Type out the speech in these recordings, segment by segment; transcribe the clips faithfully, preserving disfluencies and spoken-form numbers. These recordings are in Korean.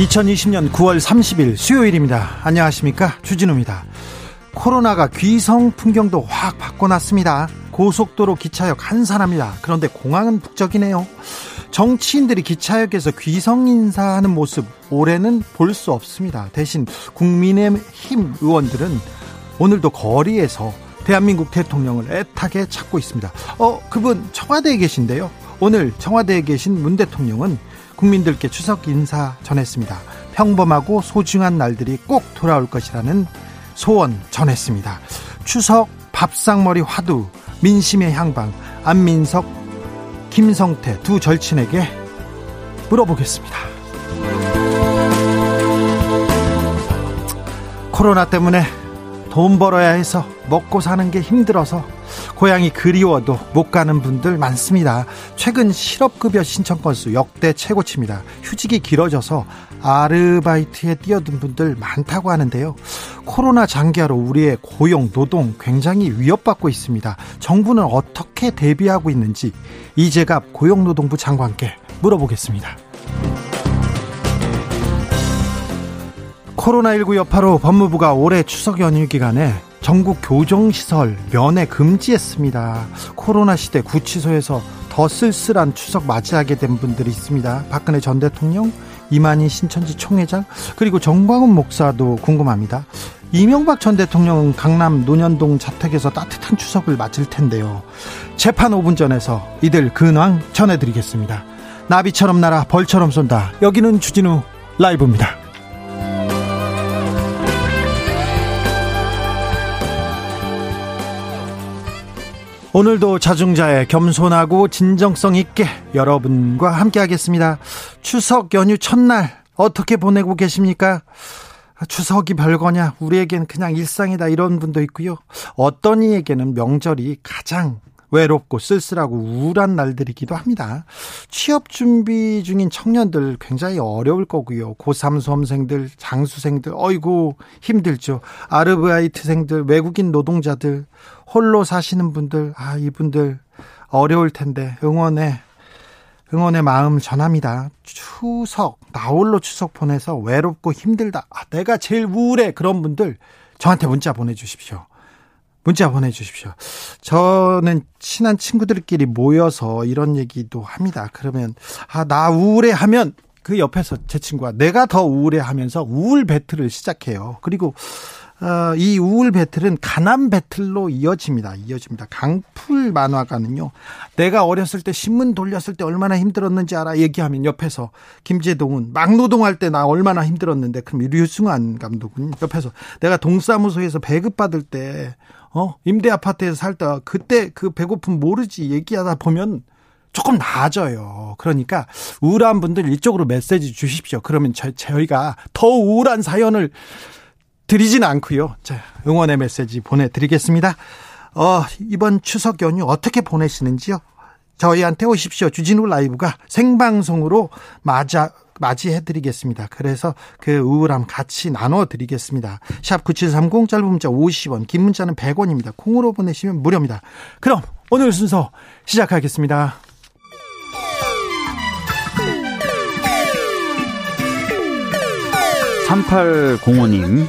이천이십년 구월 삼십일 수요일입니다. 안녕하십니까, 주진우입니다. 코로나가 귀성 풍경도 확 바꿔놨습니다. 고속도로 기차역 한산합니다. 그런데 공항은 북적이네요. 정치인들이 기차역에서 귀성 인사하는 모습 올해는 볼 수 없습니다. 대신 국민의힘 의원들은 오늘도 거리에서 대한민국 대통령을 애타게 찾고 있습니다. 어, 그분 청와대에 계신데요. 오늘 청와대에 계신 문 대통령은 국민들께 추석 인사 전했습니다. 평범하고 소중한 날들이 꼭 돌아올 것이라는 소원 전했습니다. 추석 밥상머리 화두, 민심의 향방, 안민석, 김성태 두 절친에게 물어보겠습니다. 코로나 때문에 돈 벌어야 해서 먹고 사는 게 힘들어서 고향이 그리워도 못 가는 분들 많습니다. 최근 실업급여 신청 건수 역대 최고치입니다. 휴직이 길어져서 아르바이트에 뛰어든 분들 많다고 하는데요. 코로나 장기화로 우리의 고용, 노동 굉장히 위협받고 있습니다. 정부는 어떻게 대비하고 있는지 이재갑 고용노동부 장관께 물어보겠습니다. 코로나십구 여파로 법무부가 올해 추석 연휴 기간에 전국 교정시설 면회 금지했습니다. 코로나 시대 구치소에서 더 쓸쓸한 추석 맞이하게 된 분들이 있습니다. 박근혜 전 대통령, 이만희 신천지 총회장, 그리고 정광훈 목사도 궁금합니다. 이명박 전 대통령은 강남 논현동 자택에서 따뜻한 추석을 맞을 텐데요. 재판 오 분 전에서 이들 근황 전해드리겠습니다. 나비처럼 날아 벌처럼 쏜다. 여기는 주진우 라이브입니다. 오늘도 자중자애, 겸손하고 진정성 있게 여러분과 함께하겠습니다. 추석 연휴 첫날 어떻게 보내고 계십니까? 추석이 별거냐, 우리에겐 그냥 일상이다, 이런 분도 있고요. 어떤 이에게는 명절이 가장 외롭고 쓸쓸하고 우울한 날들이기도 합니다. 취업 준비 중인 청년들 굉장히 어려울 거고요. 고삼 수험생들, 장수생들, 어이구 힘들죠. 아르바이트생들, 외국인 노동자들, 홀로 사시는 분들, 아, 이분들 어려울 텐데 응원해, 응원의 마음 전합니다. 추석, 나홀로 추석 보내서 외롭고 힘들다, 아, 내가 제일 우울해, 그런 분들 저한테 문자 보내주십시오. 문자 보내주십시오. 저는 친한 친구들끼리 모여서 이런 얘기도 합니다. 그러면 아, 나 우울해 하면 그 옆에서 제 친구가 내가 더 우울해 하면서 우울 배틀을 시작해요. 그리고 어, 이 우울 배틀은 가난 배틀로 이어집니다. 이어집니다. 강풀 만화가는요, 내가 어렸을 때 신문 돌렸을 때 얼마나 힘들었는지 알아? 얘기하면 옆에서 김제동은 막노동할 때 나 얼마나 힘들었는데, 그럼 류승환 감독은 옆에서 내가 동사무소에서 배급받을 때, 어, 임대 아파트에서 살다 그때 그 배고픔 모르지 얘기하다 보면 조금 나아져요. 그러니까 우울한 분들 이쪽으로 메시지 주십시오. 그러면 저, 저희가 더 우울한 사연을 드리진 않고요. 자, 응원의 메시지 보내드리겠습니다. 어, 이번 추석 연휴 어떻게 보내시는지요? 저희한테 오십시오. 주진우 라이브가 생방송으로 맞아, 맞이해드리겠습니다. 그래서 그 우울함 같이 나눠드리겠습니다. 샵 구칠삼공, 짧은 문자 오십 원, 긴 문자는 백 원입니다. 콩으로 보내시면 무료입니다. 그럼 오늘 순서 시작하겠습니다. 삼팔공오님,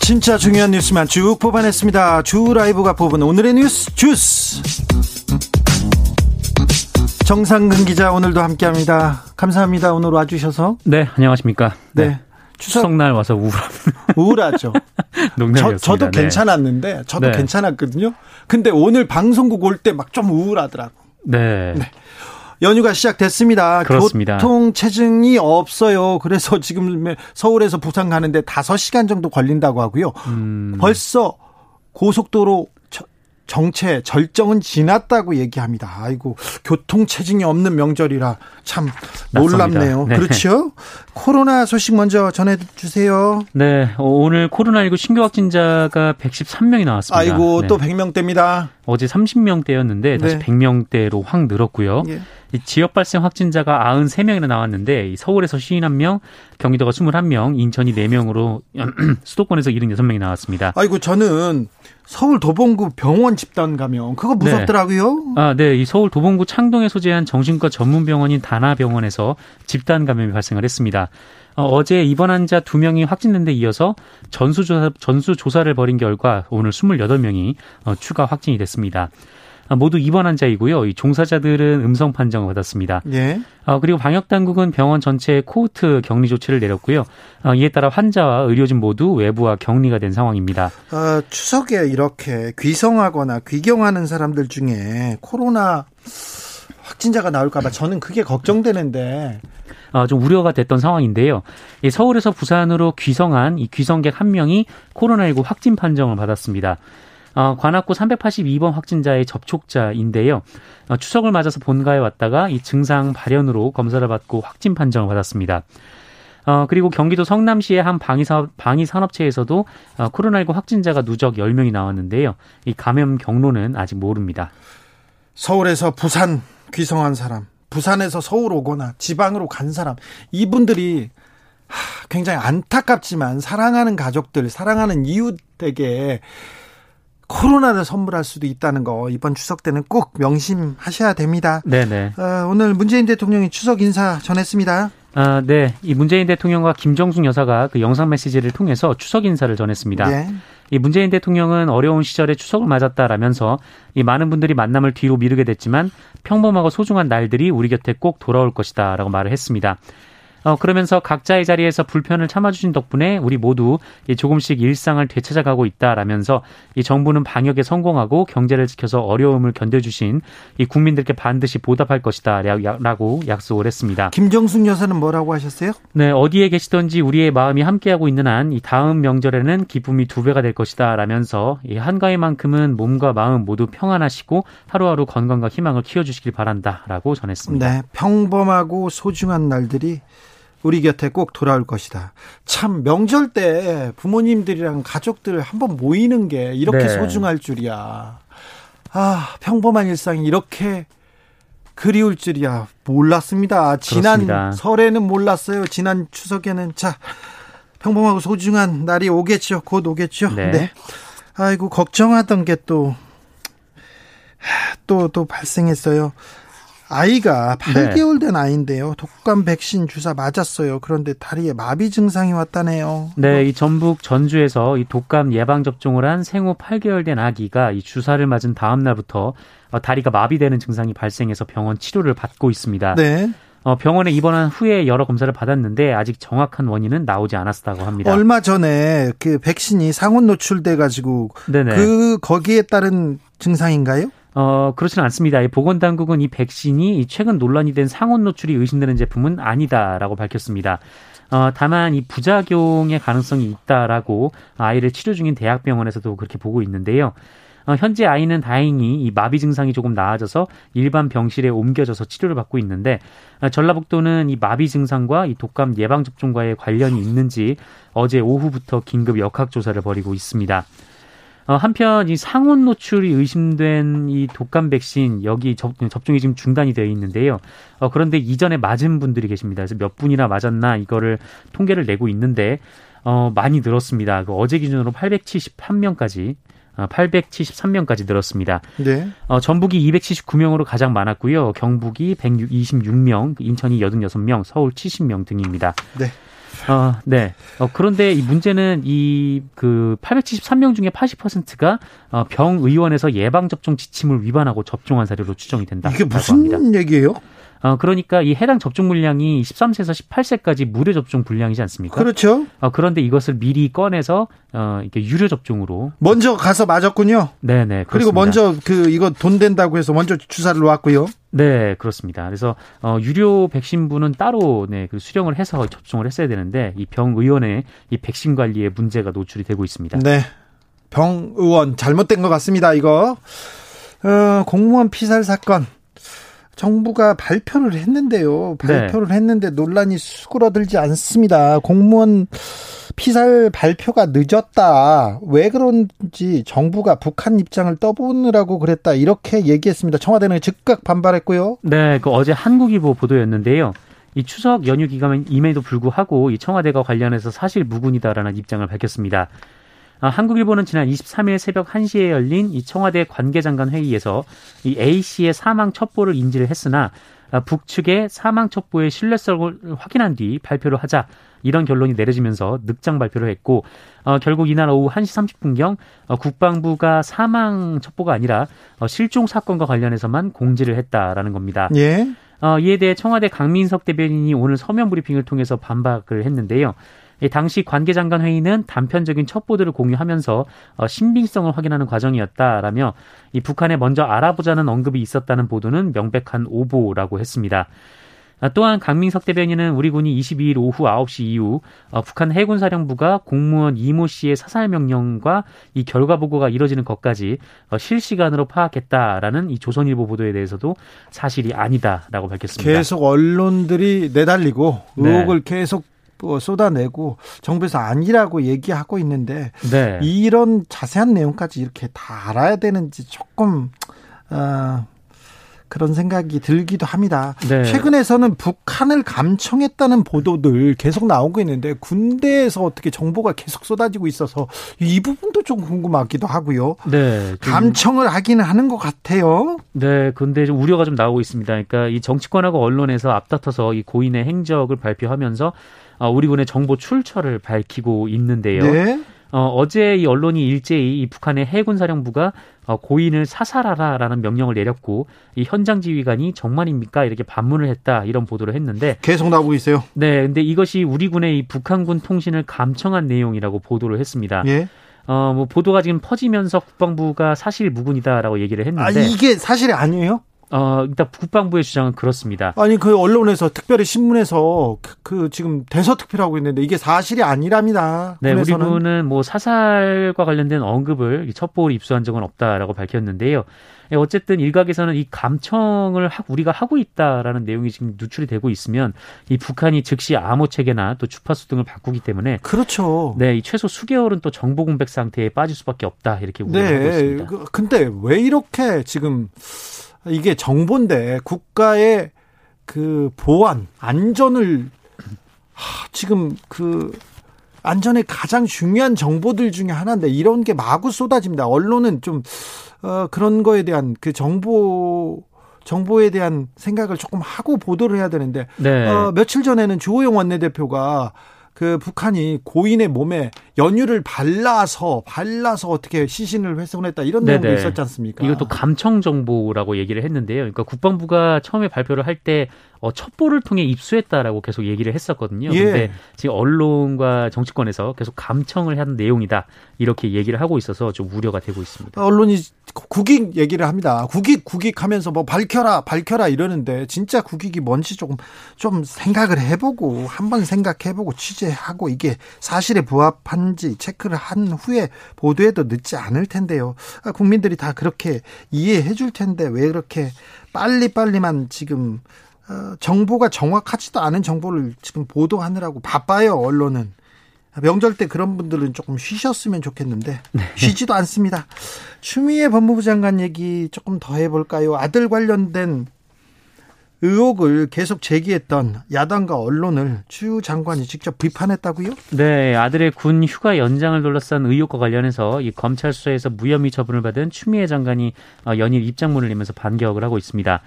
진짜 중요한 뉴스만 쭉 뽑아냈습니다. 주 라이브가 뽑은 오늘의 뉴스 주스. 정상근 기자 오늘도 함께합니다. 감사합니다. 오늘 와주셔서. 네, 안녕하십니까. 네. 네. 추석... 추석날 와서 우울합니다. 우울하죠. 농담이었습니다. 저, 저도 네. 괜찮았는데, 저도 네. 괜찮았거든요. 근데 오늘 방송국 올 때 막 좀 우울하더라고. 네. 네. 연휴가 시작됐습니다. 그렇습니다. 교통체증이 없어요. 그래서 지금 서울에서 부산 가는데 다섯 시간 정도 걸린다고 하고요. 음. 벌써 고속도로 정체, 절정은 지났다고 얘기합니다. 아이고, 교통체증이 없는 명절이라 참 낯섭니다. 놀랍네요. 네. 그렇죠? 코로나 소식 먼저 전해주세요. 네, 오늘 코로나십구 신규 확진자가 백십삼 명이 나왔습니다. 아이고, 네. 또 백 명대입니다. 어제 삼십 명대였는데 다시 네. 백 명대로 확 늘었고요. 예. 이 지역 발생 확진자가 구십삼 명이나 나왔는데 서울에서 오십일 명, 경기도가 이십일 명, 인천이 네 명으로 수도권에서 칠십육 명이 나왔습니다. 아이고, 저는 서울 도봉구 병원 집단 감염 그거 무섭더라고요. 네. 아, 네. 이 서울 도봉구 창동에 소재한 정신과 전문 병원인 다나병원에서 집단 감염이 발생을 했습니다. 어, 어제 입원 환자 두 명이 확진된 데 이어서 전수조사, 전수조사를 벌인 결과 오늘 이십팔 명이 어, 추가 확진이 됐습니다. 모두 입원 환자이고요. 이 종사자들은 음성 판정을 받았습니다. 예. 어, 그리고 방역당국은 병원 전체에 코호트 격리 조치를 내렸고요. 어, 이에 따라 환자와 의료진 모두 외부와 격리가 된 상황입니다. 어, 추석에 이렇게 귀성하거나 귀경하는 사람들 중에 코로나 확진자가 나올까 봐 저는 그게 걱정되는데. 어, 좀 우려가 됐던 상황인데요. 예, 서울에서 부산으로 귀성한 이 귀성객 한 명이 코로나십구 확진 판정을 받았습니다. 어, 관악구 삼백팔십이 번 확진자의 접촉자인데요. 어, 추석을 맞아서 본가에 왔다가 이 증상 발현으로 검사를 받고 확진 판정을 받았습니다. 어, 그리고 경기도 성남시의 한 방위사업, 방위산업체에서도 어, 코로나십구 확진자가 누적 열 명이 나왔는데요. 이 감염 경로는 아직 모릅니다. 서울에서 부산 귀성한 사람, 부산에서 서울 오거나 지방으로 간 사람, 이분들이 하, 굉장히 안타깝지만 사랑하는 가족들, 사랑하는 이웃에게 코로나를 선물할 수도 있다는 거 이번 추석 때는 꼭 명심하셔야 됩니다. 네네. 어, 오늘 문재인 대통령이 추석 인사 전했습니다. 아, 네. 이 문재인 대통령과 김정숙 여사가 그 영상 메시지를 통해서 추석 인사를 전했습니다. 네. 이 문재인 대통령은 어려운 시절에 추석을 맞았다라면서 이 많은 분들이 만남을 뒤로 미루게 됐지만 평범하고 소중한 날들이 우리 곁에 꼭 돌아올 것이다라고 말을 했습니다. 어, 그러면서 각자의 자리에서 불편을 참아주신 덕분에 우리 모두 조금씩 일상을 되찾아가고 있다라면서 이 정부는 방역에 성공하고 경제를 지켜서 어려움을 견뎌주신 이 국민들께 반드시 보답할 것이다 라고 약속을 했습니다. 김정숙 여사는 뭐라고 하셨어요? 네, 어디에 계시든지 우리의 마음이 함께하고 있는 한 이 다음 명절에는 기쁨이 두 배가 될 것이다 라면서 이 한가위만큼은 몸과 마음 모두 평안하시고 하루하루 건강과 희망을 키워주시길 바란다 라고 전했습니다. 네, 평범하고 소중한 날들이 우리 곁에 꼭 돌아올 것이다. 참 명절 때 부모님들이랑 가족들 한번 모이는 게 이렇게 네. 소중할 줄이야. 아, 평범한 일상이 이렇게 그리울 줄이야. 몰랐습니다. 지난 그렇습니다. 설에는 몰랐어요. 지난 추석에는. 자, 평범하고 소중한 날이 오겠죠. 곧 오겠죠. 네. 네. 아이고, 걱정하던 게 또 또, 또 발생했어요. 아이가 팔 개월 된 네. 아이인데요. 독감 백신 주사 맞았어요. 그런데 다리에 마비 증상이 왔다네요. 네, 이 전북 전주에서 이 독감 예방 접종을 한 생후 팔 개월 된 아기가 이 주사를 맞은 다음 날부터 다리가 마비되는 증상이 발생해서 병원 치료를 받고 있습니다. 네. 어, 병원에 입원한 후에 여러 검사를 받았는데 아직 정확한 원인은 나오지 않았다고 합니다. 얼마 전에 그 백신이 상온 노출돼 가지고 그 거기에 따른 증상인가요? 어, 그렇지는 않습니다. 이 보건당국은 이 백신이 최근 논란이 된 상온 노출이 의심되는 제품은 아니다라고 밝혔습니다. 어, 다만 이 부작용의 가능성이 있다라고 아이를 치료 중인 대학병원에서도 그렇게 보고 있는데요. 어, 현재 아이는 다행히 이 마비 증상이 조금 나아져서 일반 병실에 옮겨져서 치료를 받고 있는데 어, 전라북도는 이 마비 증상과 이 독감 예방 접종과의 관련이 있는지 어제 오후부터 긴급 역학 조사를 벌이고 있습니다. 한편 이 상온 노출이 의심된 이 독감 백신 여기 접, 접종이 지금 중단이 되어 있는데요. 어, 그런데 이전에 맞은 분들이 계십니다. 그래서 몇 분이나 맞았나 이거를 통계를 내고 있는데 어, 많이 늘었습니다. 그 어제 기준으로 팔백칠십일 명까지. 팔백칠십삼 명까지 늘었습니다. 네. 어, 전북이 이백칠십구 명으로 가장 많았고요. 경북이 백이십육 명, 인천이 팔십육 명, 서울 칠십 명 등입니다. 네. 어, 네. 어, 그런데 이 문제는 이 그 팔백칠십삼 명 중에 팔십 퍼센트가 어, 병 의원에서 예방접종 지침을 위반하고 접종한 사례로 추정이 된다. 이게 무슨 합니다. 얘기예요? 어, 그러니까 이 해당 접종 물량이 열세 세에서 열여덟 세까지 무료 접종 분량이지 않습니까? 그렇죠. 어, 그런데 이것을 미리 꺼내서 어, 이렇게 유료 접종으로 먼저 가서 맞았군요. 네, 네. 그리고 먼저 그 이거 돈 된다고 해서 먼저 주사를 놓았고요. 네, 그렇습니다. 그래서 어, 유료 백신분은 따로 네, 그 수령을 해서 접종을 했어야 되는데 이 병 의원의 이 백신 관리에 문제가 노출이 되고 있습니다. 네, 병 의원 잘못된 것 같습니다. 이거 어, 공무원 피살 사건. 정부가 발표를 했는데요. 발표를 네. 했는데 논란이 수그러들지 않습니다. 공무원 피살 발표가 늦었다. 왜 그런지 정부가 북한 입장을 떠보느라고 그랬다. 이렇게 얘기했습니다. 청와대는 즉각 반발했고요. 네, 그 어제 한국일보 보도였는데요. 이 추석 연휴 기간임에도 불구하고 이 청와대가 관련해서 사실 무근이다라는 입장을 밝혔습니다. 아, 한국일보는 지난 이십삼 일 새벽 한 시에 열린 이 청와대 관계장관 회의에서 이 A씨의 사망 첩보를 인지를 했으나 아, 북측의 사망 첩보의 신뢰성을 확인한 뒤 발표를 하자 이런 결론이 내려지면서 늑장 발표를 했고 어, 결국 이날 오후 한 시 삼십 분경 어, 국방부가 사망 첩보가 아니라 어, 실종 사건과 관련해서만 공지를 했다라는 겁니다. 예. 어, 이에 대해 청와대 강민석 대변인이 오늘 서면 브리핑을 통해서 반박을 했는데요. 당시 관계장관 회의는 단편적인 첩보들을 공유하면서 신빙성을 확인하는 과정이었다라며 이 북한에 먼저 알아보자는 언급이 있었다는 보도는 명백한 오보라고 했습니다. 또한 강민석 대변인은 우리 군이 이십이 일 오후 아홉 시 이후 북한 해군사령부가 공무원 이모 씨의 사살 명령과 이 결과 보고가 이뤄지는 것까지 실시간으로 파악했다라는 이 조선일보 보도에 대해서도 사실이 아니다라고 밝혔습니다. 계속 언론들이 내달리고 의혹을 네. 계속 쏟아내고 정부에서 아니라고 얘기하고 있는데 네. 이런 자세한 내용까지 이렇게 다 알아야 되는지 조금 어, 그런 생각이 들기도 합니다. 네. 최근에서는 북한을 감청했다는 보도들 계속 나오고 있는데 군대에서 어떻게 정보가 계속 쏟아지고 있어서 이 부분도 좀 궁금하기도 하고요. 네, 좀... 감청을 하기는 하는 것 같아요. 네, 근데 좀 우려가 좀 나오고 있습니다. 그러니까 이 정치권하고 언론에서 앞다퉈서 이 고인의 행적을 발표하면서 우리 군의 정보 출처를 밝히고 있는데요. 네. 어, 어제 이 언론이 일제히 이 북한의 해군사령부가 어, 고인을 사살하라라는 명령을 내렸고 이 현장 지휘관이 정말입니까? 이렇게 반문을 했다 이런 보도를 했는데 계속 나오고 있어요. 네, 근데 이것이 우리 군의 이 북한군 통신을 감청한 내용이라고 보도를 했습니다. 네. 어, 뭐 보도가 지금 퍼지면서 국방부가 사실 무근이다라고 얘기를 했는데 아, 이게 사실이 아니에요? 어, 일단 국방부의 주장은 그렇습니다. 아니 그 언론에서 특별히 신문에서 그, 그 지금 대서특필하고 있는데 이게 사실이 아니랍니다. 네, 우리 군은 뭐 사살과 관련된 언급을 첩보를 입수한 적은 없다라고 밝혔는데요. 어쨌든 일각에서는 이 감청을 우리가 하고 있다라는 내용이 지금 누출이 되고 있으면 이 북한이 즉시 암호 체계나 또 주파수 등을 바꾸기 때문에 그렇죠. 네, 이 최소 수개월은 또 정보 공백 상태에 빠질 수밖에 없다 이렇게 우려하고 네, 있습니다. 그, 근데 왜 이렇게 지금 이게 정보인데 국가의 그 보안, 안전을 하, 지금 그 안전의 가장 중요한 정보들 중에 하나인데 이런 게 마구 쏟아집니다. 언론은 좀 어, 그런 거에 대한 그 정보 정보에 대한 생각을 조금 하고 보도를 해야 되는데 네. 어, 며칠 전에는 주호영 원내대표가 그 북한이 고인의 몸에 연유를 발라서 발라서 어떻게 시신을 훼손했다 이런 네네. 내용도 있었지 않습니까? 이것도 감청 정보라고 얘기를 했는데요. 그러니까 국방부가 처음에 발표를 할 때 어, 첩보를 통해 입수했다라고 계속 얘기를 했었거든요. 그런데 예. 지금 언론과 정치권에서 계속 감청을 한 내용이다 이렇게 얘기를 하고 있어서 좀 우려가 되고 있습니다. 언론이 국익 얘기를 합니다. 국익 국익하면서 뭐 밝혀라 밝혀라 이러는데 진짜 국익이 뭔지 조금 좀 생각을 해보고 한번 생각해보고 취재하고 이게 사실에 부합한지 체크를 한 후에 보도해도 늦지 않을 텐데요. 국민들이 다 그렇게 이해해 줄 텐데 왜 이렇게 빨리빨리만 지금 정보가 정확하지도 않은 정보를 지금 보도하느라고 바빠요, 언론은. 명절 때 그런 분들은 조금 쉬셨으면 좋겠는데 네. 쉬지도 않습니다. 추미애 법무부 장관 얘기 조금 더 해볼까요? 아들 관련된 의혹을 계속 제기했던 야당과 언론을 추 장관이 직접 비판했다고요? 네, 아들의 군 휴가 연장을 둘러싼 의혹과 관련해서 이 검찰 수사에서 무혐의 처분을 받은 추미애 장관이 연일 입장문을 내면서 반격을 하고 있습니다.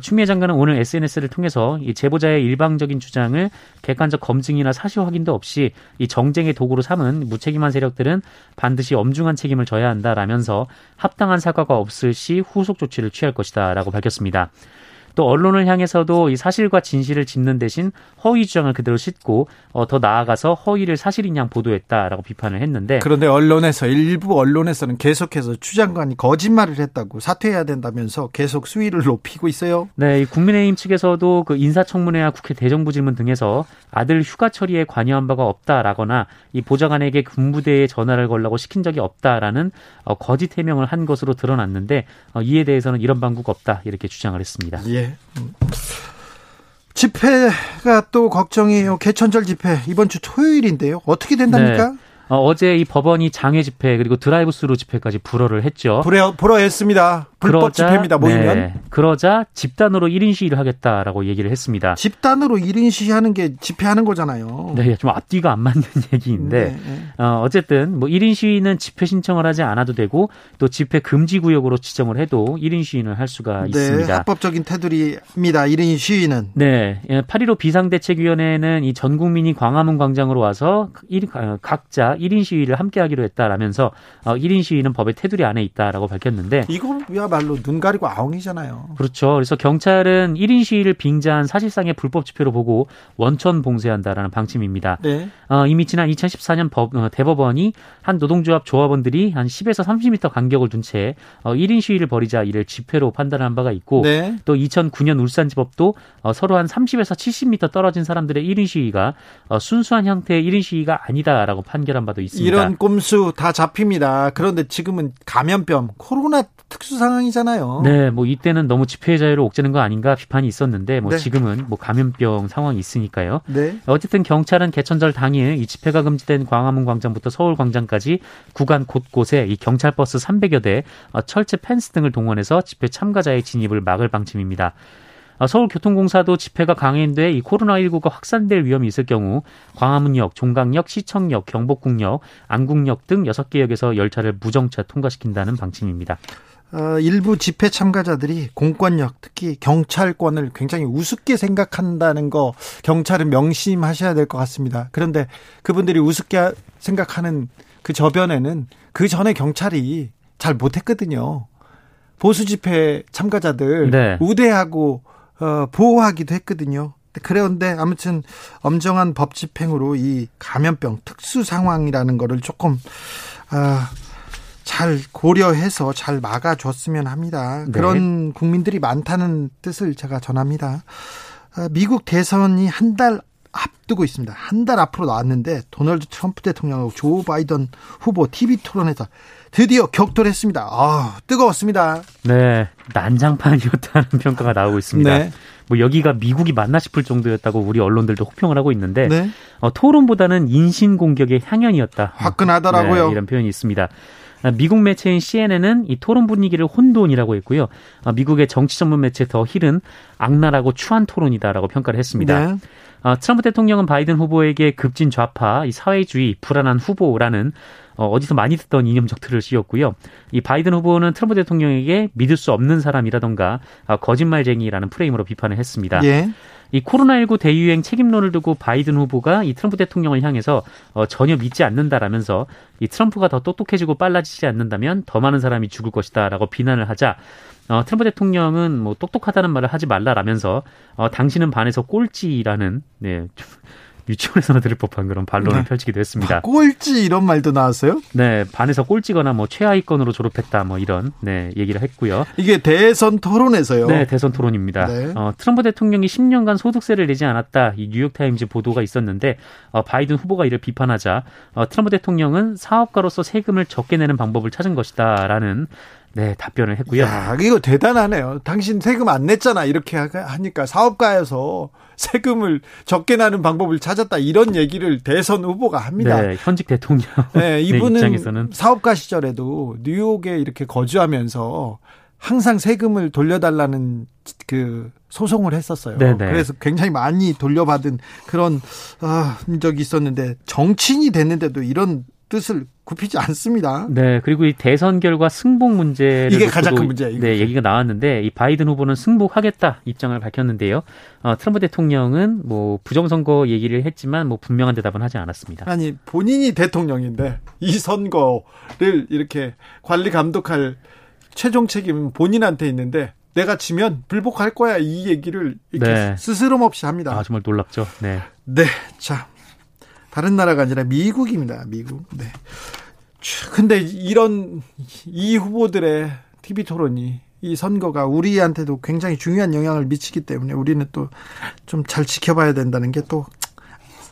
추미애 장관은 오늘 에스엔에스를 통해서 이 제보자의 일방적인 주장을 객관적 검증이나 사실 확인도 없이 이 정쟁의 도구로 삼은 무책임한 세력들은 반드시 엄중한 책임을 져야 한다라면서 합당한 사과가 없을 시 후속 조치를 취할 것이다라고 밝혔습니다. 또 언론을 향해서도 이 사실과 진실을 짚는 대신 허위 주장을 그대로 싣고 어, 더 나아가서 허위를 사실인 양 보도했다라고 비판을 했는데, 그런데 언론에서 일부 언론에서는 계속해서 추 장관이 거짓말을 했다고 사퇴해야 된다면서 계속 수위를 높이고 있어요. 네, 국민의힘 측에서도 그 인사청문회와 국회 대정부질문 등에서 아들 휴가 처리에 관여한 바가 없다라거나 이 보좌관에게 군부대에 전화를 걸라고 시킨 적이 없다라는 어, 거짓 해명을 한 것으로 드러났는데, 어, 이에 대해서는 이런 방구가 없다 이렇게 주장을 했습니다. 예. 집회가 또 걱정이에요. 개천절 집회 이번 주 토요일인데요. 어떻게 된답니까? 네. 어, 어제 이 법원이 장외 집회 그리고 드라이브스루 집회까지 불허를 했죠. 불허, 불허했습니다. 불법 그러자, 집회입니다. 모이면. 네. 그러자 집단으로 일 인 시위를 하겠다라고 얘기를 했습니다. 집단으로 일 인 시위하는 게 집회하는 거잖아요. 네, 좀 앞뒤가 안 맞는 얘기인데 네. 어, 어쨌든 뭐 일 인 시위는 집회 신청을 하지 않아도 되고 또 집회 금지 구역으로 지정을 해도 일 인 시위는 할 수가 네, 있습니다. 합법적인 테두리입니다. 일 인 시위는. 네, 팔일오 비상대책위원회는 이 전 국민이 광화문 광장으로 와서 일, 각자 일 인 시위를 함께하기로 했다라면서 어, 일 인 시위는 법의 테두리 안에 있다라고 밝혔는데, 이건 말로 눈 가리고 아웅이잖아요. 그렇죠. 그래서 경찰은 일 인 시위를 빙자한 사실상의 불법 집회로 보고 원천 봉쇄한다라는 방침입니다. 네. 어, 이미 지난 이천십사 년 법, 어, 대법원이 한 노동조합 조합원들이 한 십에서 삼십 미터 간격을 둔 채 어, 일 인 시위를 벌이자 이를 집회로 판단한 바가 있고 네. 또 이천구 년 울산지법도 어, 서로 한 삼십에서 칠십 미터 떨어진 사람들의 일 인 시위가 어, 순수한 형태의 일 인 시위가 아니다라고 판결한 바도 있습니다. 이런 꼼수 다 잡힙니다. 그런데 지금은 감염병, 코로나 특수 상황이잖아요. 네, 뭐 이때는 너무 집회의 자유를 옥죄는 거 아닌가 비판이 있었는데, 뭐 네. 지금은 뭐 감염병 상황이 있으니까요. 네. 어쨌든 경찰은 개천절 당일 이 집회가 금지된 광화문 광장부터 서울 광장까지 구간 곳곳에 이 경찰 버스 삼백여 대, 철제 펜스 등을 동원해서 집회 참가자의 진입을 막을 방침입니다. 서울교통공사도 집회가 강행돼 이 코로나십구가 확산될 위험이 있을 경우 광화문역, 종강역, 시청역, 경복궁역, 안국역 등 여섯 개 역에서 열차를 무정차 통과시킨다는 방침입니다. 어, 일부 집회 참가자들이 공권력, 특히 경찰권을 굉장히 우습게 생각한다는 거 경찰은 명심하셔야 될 것 같습니다. 그런데 그분들이 우습게 생각하는 그 저변에는 그 전에 경찰이 잘 못했거든요. 보수 집회 참가자들 네. 우대하고 어, 보호하기도 했거든요. 그런데 아무튼 엄정한 법 집행으로 이 감염병 특수 상황이라는 거를 조금... 어, 잘 고려해서 잘 막아줬으면 합니다. 네. 그런 국민들이 많다는 뜻을 제가 전합니다. 미국 대선이 한 달 앞두고 있습니다. 한 달 앞으로 나왔는데 도널드 트럼프 대통령하고 조 바이든 후보 티비 토론에서 드디어 격돌했습니다. 아, 뜨거웠습니다. 네, 난장판이었다는 평가가 나오고 있습니다. 네. 뭐 여기가 미국이 맞나 싶을 정도였다고 우리 언론들도 혹평을 하고 있는데 네. 어, 토론보다는 인신공격의 향연이었다. 화끈하더라고요. 네, 이런 표현이 있습니다. 미국 매체인 씨엔엔은 이 토론 분위기를 혼돈이라고 했고요. 미국의 정치 전문 매체 더 힐은 악랄하고 추한 토론이다라고 평가를 했습니다. 네. 트럼프 대통령은 바이든 후보에게 급진 좌파, 이 사회주의, 불안한 후보라는 어디서 많이 듣던 이념적 틀을 씌웠고요. 이 바이든 후보는 트럼프 대통령에게 믿을 수 없는 사람이라던가 거짓말쟁이라는 프레임으로 비판을 했습니다. 네. 이 코로나십구 대유행 책임론을 두고 바이든 후보가 이 트럼프 대통령을 향해서 어, 전혀 믿지 않는다라면서 이 트럼프가 더 똑똑해지고 빨라지지 않는다면 더 많은 사람이 죽을 것이다라고 비난을 하자 어, 트럼프 대통령은 뭐 똑똑하다는 말을 하지 말라라면서 어, 당신은 반에서 꼴찌라는 네, 좀 유치원에서나 들을 법한 그런 반론을 네. 펼치기도 했습니다. 아, 꼴찌 이런 말도 나왔어요? 네, 반에서 꼴찌거나 뭐 최하위권으로 졸업했다 뭐 이런 네 얘기를 했고요. 이게 대선 토론에서요? 네, 대선 토론입니다. 네. 어, 트럼프 대통령이 십 년간 소득세를 내지 않았다 이 뉴욕타임즈 보도가 있었는데 어, 바이든 후보가 이를 비판하자 어, 트럼프 대통령은 사업가로서 세금을 적게 내는 방법을 찾은 것이다라는 네, 답변을 했고요. 야, 이거 대단하네요. 당신 세금 안 냈잖아. 이렇게 하니까 사업가여서 세금을 적게 내는 방법을 찾았다. 이런 얘기를 대선 후보가 합니다. 네, 현직 대통령. 네, 이분은 입장에서는. 사업가 시절에도 뉴욕에 이렇게 거주하면서 항상 세금을 돌려달라는 그 소송을 했었어요. 네네. 그래서 굉장히 많이 돌려받은 그런 아, 적이 있었는데 정치인이 됐는데도 이런 뜻을 굽히지 않습니다. 네, 그리고 이 대선 결과 승복 문제를 이게 가장 큰 문제예요. 네, 얘기가 나왔는데 이 바이든 후보는 승복하겠다 입장을 밝혔는데요. 어, 트럼프 대통령은 뭐 부정선거 얘기를 했지만 뭐 분명한 대답은 하지 않았습니다. 아니, 본인이 대통령인데 이 선거를 이렇게 관리 감독할 최종 책임은 본인한테 있는데 내가 지면 불복할 거야, 이 얘기를 이렇게 네. 스스럼 없이 합니다. 아, 정말 놀랍죠. 네, 네, 자. 다른 나라가 아니라 미국입니다. 미국. 네. 근데 이런 이 후보들의 티비 토론이 이 선거가 우리한테도 굉장히 중요한 영향을 미치기 때문에 우리는 또 좀 잘 지켜봐야 된다는 게 또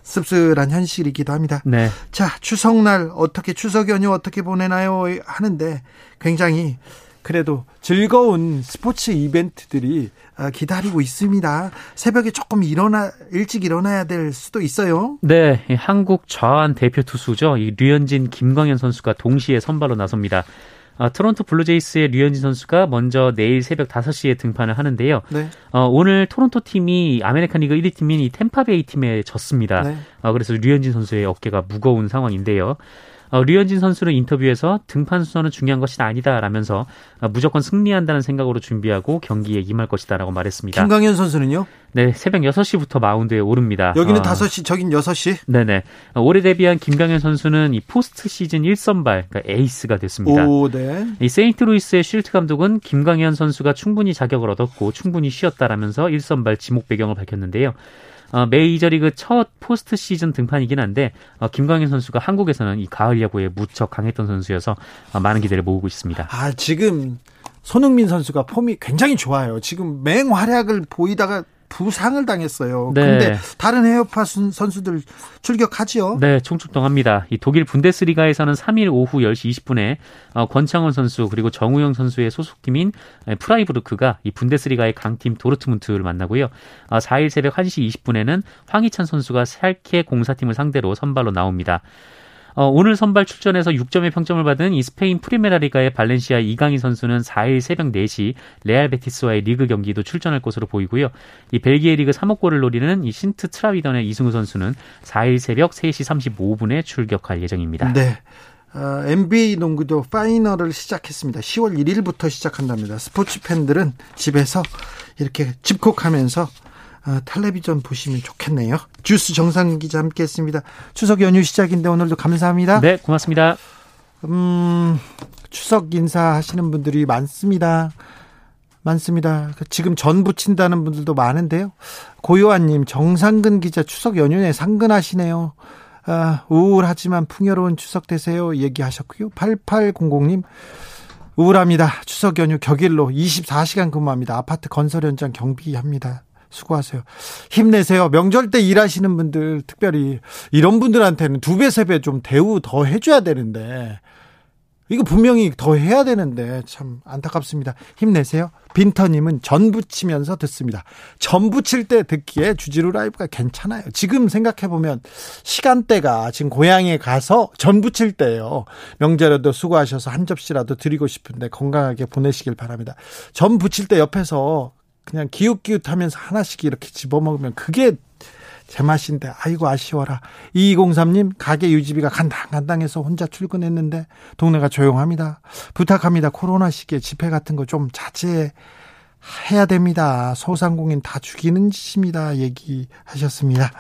씁쓸한 현실이기도 합니다. 네. 자, 추석날 어떻게 추석 연휴 어떻게 보내나요? 하는데 굉장히 그래도 즐거운 스포츠 이벤트들이 기다리고 있습니다. 새벽에 조금 일어나 일찍 일어나야 될 수도 있어요. 네, 한국 좌완 대표 투수죠. 이 류현진, 김광현 선수가 동시에 선발로 나섭니다. 아, 토론토 블루제이스의 류현진 선수가 먼저 내일 새벽 다섯 시에 등판을 하는데요. 네. 어, 오늘 토론토 팀이 아메리칸 리그 일 위 팀인 이 템파베이 팀에 졌습니다. 네. 어, 그래서 류현진 선수의 어깨가 무거운 상황인데요. 어, 류현진 선수는 인터뷰에서 등판 순서는 중요한 것이 아니다 라면서 어, 무조건 승리한다는 생각으로 준비하고 경기에 임할 것이다 라고 말했습니다. 김광현 선수는요? 네, 새벽 여섯 시부터 마운드에 오릅니다. 여기는 어, 다섯 시, 저긴 여섯 시? 네네. 어, 올해 데뷔한 김광현 선수는 이 포스트 시즌 일 선발, 그러니까 에이스가 됐습니다. 오, 네. 이 세인트루이스의 쉴트 감독은 김광현 선수가 충분히 자격을 얻었고 충분히 쉬었다라면서 일 선발 지목 배경을 밝혔는데요. 어, 메이저리그 첫 포스트 시즌 등판이긴 한데 어, 김광현 선수가 한국에서는 이 가을 야구에 무척 강했던 선수여서 어, 많은 기대를 모으고 있습니다. 아, 지금 손흥민 선수가 폼이 굉장히 좋아요. 지금 맹활약을 보이다가 부상을 당했어요. 네. 근데 다른 해외파 선수들 출격하지요? 네, 총출동합니다. 이 독일 분데스리가에서는 삼 일 오후 열 시 이십 분에 어, 권창원 선수 그리고 정우영 선수의 소속팀인 프라이부르크가 이 분데스리가의 강팀 도르트문트를 만나고요. 어, 사 일 새벽 한 시 이십 분에는 황희찬 선수가 샬케 공사팀을 상대로 선발로 나옵니다. 어, 오늘 선발 출전해서 육 점의 평점을 받은 이 스페인 프리메라리가의 발렌시아 이강인 선수는 사 일 새벽 네 시 레알 베티스와의 리그 경기도 출전할 것으로 보이고요. 이 벨기에 리그 삼 호 골을 노리는 이 신트 트라위던의 이승우 선수는 사 일 새벽 세 시 삼십오 분에 출격할 예정입니다. 네. 어, 엔비에이 농구도 파이널을 시작했습니다. 시월 일 일부터 시작한답니다. 스포츠 팬들은 집에서 이렇게 집콕하면서 아, 텔레비전 보시면 좋겠네요. 주스 정상근 기자 함께했습니다. 추석 연휴 시작인데 오늘도 감사합니다. 네, 고맙습니다. 음, 추석 인사하시는 분들이 많습니다. 많습니다. 지금 전 부친다는 분들도 많은데요. 고요한님, 정상근 기자 추석 연휴에 상근하시네요. 아, 우울하지만 풍요로운 추석 되세요. 얘기하셨고요. 팔팔공공님. 우울합니다. 추석 연휴 격일로 이십사 시간 근무합니다. 아파트 건설 현장 경비합니다. 수고하세요. 힘내세요. 명절 때 일하시는 분들, 특별히 이런 분들한테는 두 배, 세 배 좀 대우 더 해줘야 되는데, 이거 분명히 더 해야 되는데 참 안타깝습니다. 힘내세요. 빈터님은 전 부치면서 듣습니다. 전 부칠 때 듣기에 주지루 라이브가 괜찮아요. 지금 생각해보면 시간대가 지금 고향에 가서 전 부칠 때예요. 명절에도 수고하셔서 한 접시라도 드리고 싶은데 건강하게 보내시길 바랍니다. 전 부칠 때 옆에서 그냥 기웃기웃하면서 하나씩 이렇게 집어먹으면 그게 제맛인데, 아이고 아쉬워라. 이이공삼님, 가게 유지비가 간당간당해서 혼자 출근했는데 동네가 조용합니다. 부탁합니다. 코로나 시기에 집회 같은 거 좀 자제해야 됩니다. 소상공인 다 죽이는 짓입니다. 얘기하셨습니다.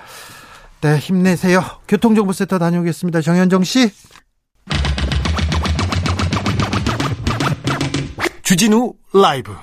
네, 힘내세요. 교통정보센터 다녀오겠습니다. 정현정 씨. 주진우 라이브.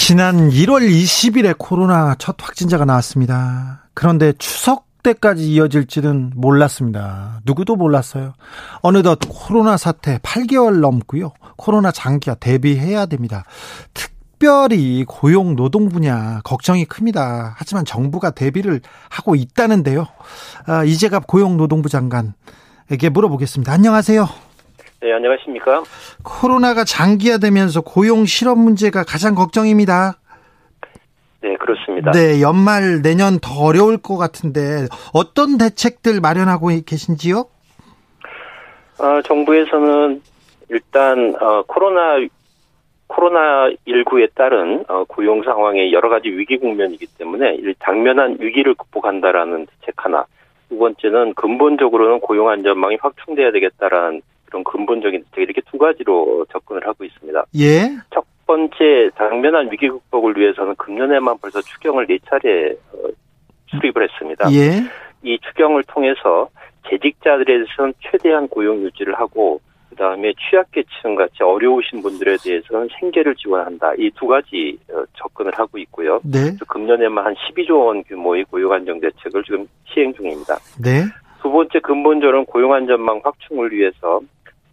지난 일월 이십일에 코로나 첫 확진자가 나왔습니다. 그런데 추석 때까지 이어질지는 몰랐습니다. 누구도 몰랐어요. 어느덧 코로나 사태 팔 개월 넘고요. 코로나 장기화 대비해야 됩니다. 특별히 고용 노동 분야 걱정이 큽니다. 하지만 정부가 대비를 하고 있다는데요. 아, 이재갑 고용노동부 장관에게 물어보겠습니다. 안녕하세요. 네, 안녕하십니까. 코로나가 장기화되면서 고용 실업 문제가 가장 걱정입니다. 네, 그렇습니다. 네, 연말 내년 더 어려울 것 같은데 어떤 대책들 마련하고 계신지요? 어, 정부에서는 일단 어, 코로나 코로나 십구에 따른 어, 고용 상황의 여러 가지 위기 국면이기 때문에 당면한 위기를 극복한다라는 대책 하나, 두 번째는 근본적으로는 고용 안전망이 확충돼야 되겠다라는 그런 근본적인 대책, 이렇게 두 가지로 접근을 하고 있습니다. 예. 첫 번째, 당면한 위기 극복을 위해서는 금년에만 벌써 추경을 네 차례 수립을 했습니다. 예. 이 추경을 통해서 재직자들에 대해서는 최대한 고용 유지를 하고, 그다음에 취약계층 같이 어려우신 분들에 대해서는 생계를 지원한다. 이 두 가지 접근을 하고 있고요. 네. 금년에만 한 십이조 원 규모의 고용안정대책을 지금 시행 중입니다. 네. 두 번째, 근본적으로는 고용안전망 확충을 위해서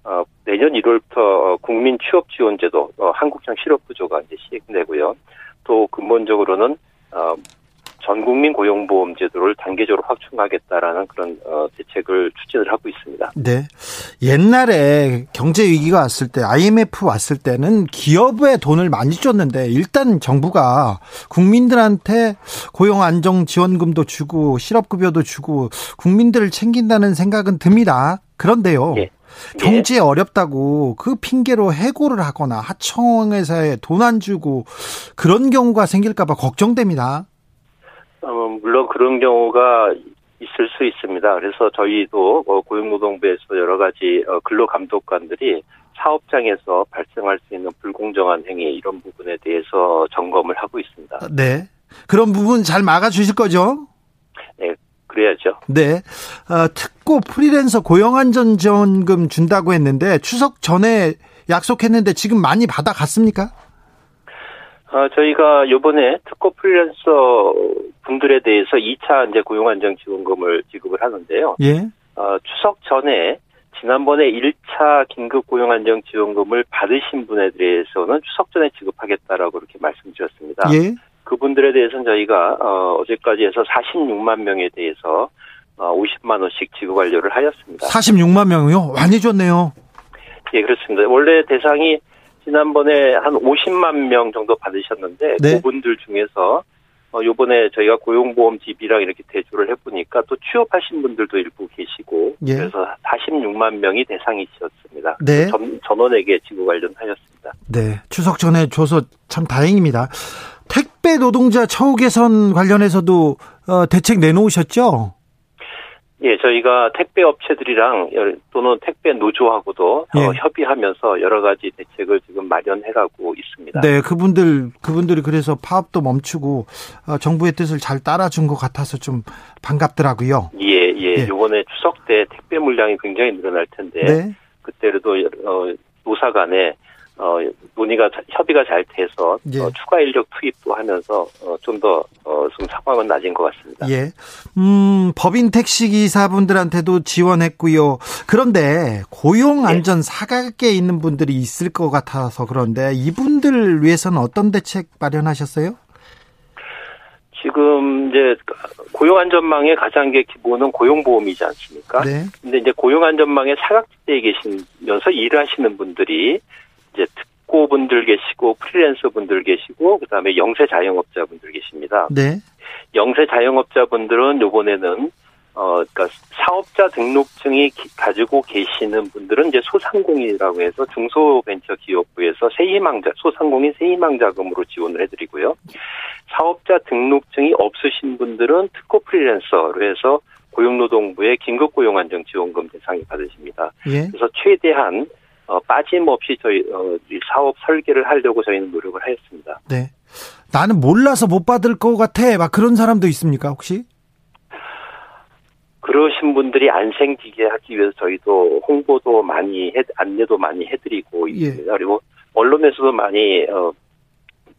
어, 내년 일월부터 국민 취업지원제도, 어, 한국형 실업구조가 이제 시행되고요. 또 근본적으로는 어, 전국민 고용보험제도를 단계적으로 확충하겠다라는 그런 어, 대책을 추진을 하고 있습니다. 네, 옛날에 경제 위기가 왔을 때, 아이엠에프 왔을 때는 기업에 돈을 많이 줬는데 일단 정부가 국민들한테 고용안정지원금도 주고 실업급여도 주고 국민들을 챙긴다는 생각은 듭니다. 그런데요. 네. 경제 예. 어렵다고 그 핑계로 해고를 하거나 하청회사에 돈 안 주고 그런 경우가 생길까 봐 걱정됩니다. 어, 물론 그런 경우가 있을 수 있습니다. 그래서 저희도 고용노동부에서 여러 가지 근로감독관들이 사업장에서 발생할 수 있는 불공정한 행위, 이런 부분에 대해서 점검을 하고 있습니다. 네. 그런 부분 잘 막아주실 거죠? 네. 그래야죠. 네. 어, 특고 프리랜서 고용안전지원금 준다고 했는데, 추석 전에 약속했는데 지금 많이 받아갔습니까? 어, 저희가 요번에 특고 프리랜서 분들에 대해서 이 차 이제 고용안정지원금을 지급을 하는데요. 예. 어, 추석 전에 지난번에 일 차 긴급 고용안정지원금을 받으신 분에 대해서는 추석 전에 지급하겠다라고 이렇게 말씀드렸습니다. 예. 그분들에 대해서는 저희가 어제까지 해서 사십육만 명에 대해서 오십만 원씩 지급 완료를 하였습니다. 사십육만 명이요? 많이 줬네요. 예, 그렇습니다. 원래 대상이 지난번에 한 오십만 명 정도 받으셨는데, 네. 그분들 중에서 요번에 저희가 고용보험집이랑 이렇게 대조를 해보니까 또 취업하신 분들도 일부 계시고, 예. 그래서 사십육만 명이 대상이셨습니다. 네. 전, 전원에게 지급 완료하였습니다. 네, 추석 전에 줘서 참 다행입니다. 택배 노동자 처우 개선 관련해서도 대책 내놓으셨죠? 예, 저희가 택배 업체들이랑 또는 택배 노조하고도 예. 협의하면서 여러 가지 대책을 지금 마련해가고 있습니다. 네, 그분들 그분들이 그래서 파업도 멈추고 정부의 뜻을 잘 따라준 것 같아서 좀 반갑더라고요. 예, 예. 이번에 예. 추석 때 택배 물량이 굉장히 늘어날 텐데 네. 그때라도 노사 간에 어, 논의가, 협의가 잘 돼서, 예. 어, 추가 인력 투입도 하면서, 어, 좀 더, 어, 좀 상황은 낮은 것 같습니다. 예. 음, 법인 택시기사분들한테도 지원했고요. 그런데, 고용안전 예. 사각에 있는 분들이 있을 것 같아서 그런데, 이분들을 위해서는 어떤 대책 마련하셨어요? 지금, 이제, 고용안전망의 가장 기본은 고용보험이지 않습니까? 네. 근데 이제 고용안전망의 사각지대에 계시면서 일하시는 분들이, 이제 특고 분들 계시고 프리랜서 분들 계시고 그다음에 영세 자영업자 분들 계십니다. 네. 영세 자영업자 분들은 요번에는 어 그러니까 사업자 등록증이 기, 가지고 계시는 분들은 이제 소상공인이라고 해서 중소벤처기업부에서 세희망자 소상공인 세희망 자금으로 지원을 해드리고요. 사업자 등록증이 없으신 분들은 특고 프리랜서로 해서 고용노동부의 긴급 고용안정지원금 대상이 받으십니다. 예. 그래서 최대한 어, 빠짐없이 저희 어, 사업 설계를 하려고 저희는 노력을 하였습니다. 네, 나는 몰라서 못 받을 것 같아. 막 그런 사람도 있습니까 혹시? 그러신 분들이 안 생기게 하기 위해서 저희도 홍보도 많이 해, 안내도 많이 해드리고 있습니다. 예. 그리고 언론에서도 많이 어,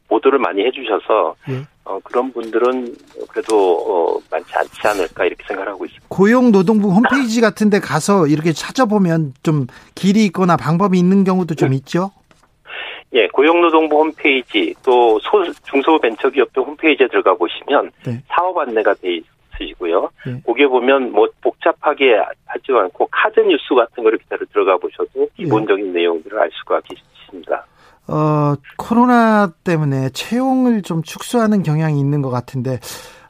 보도를 많이 해주셔서 예. 어, 그런 분들은 그래도 어, 많지 않지 않을까 이렇게 생각하고 있습니다. 고용노동부 홈페이지 같은 데 가서 이렇게 찾아보면 좀 길이 있거나 방법이 있는 경우도 좀 네. 있죠? 예, 고용노동부 홈페이지 또 소, 중소벤처기업도 홈페이지에 들어가 보시면 네. 사업 안내가 돼 있으시고요. 네. 거기에 보면 뭐 복잡하게 하지 않고 카드 뉴스 같은 거 이렇게 들어가 보셔도 기본적인 네. 내용들을 알 수가 있습니다. 어, 코로나 때문에 채용을 좀 축소하는 경향이 있는 것 같은데,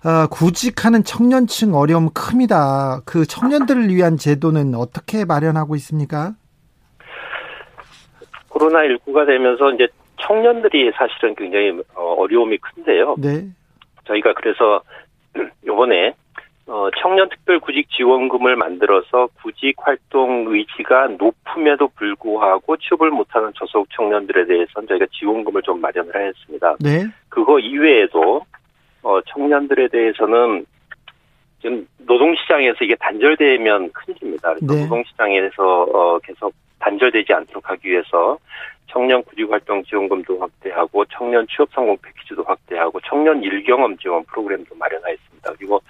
어, 구직하는 청년층 어려움 큽니다. 그 청년들을 위한 제도는 어떻게 마련하고 있습니까? 코로나십구가 되면서 이제 청년들이 사실은 굉장히 어려움이 큰데요. 네. 저희가 그래서 요번에 어, 청년특별구직지원금을 만들어서 구직활동 의지가 높음에도 불구하고 취업을 못하는 저소득 청년들에 대해서는 저희가 지원금을 좀 마련을 하였습니다. 네. 그거 이외에도 어, 청년들에 대해서는 지금 노동시장에서 이게 단절되면 큰일입니다. 그래서 네. 노동시장에서 어, 계속 단절되지 않도록 하기 위해서 청년 구직활동 지원금도 확대하고 청년 취업성공 패키지도 확대하고 청년 일경험 지원 프로그램도 마련하였습니다. 그리고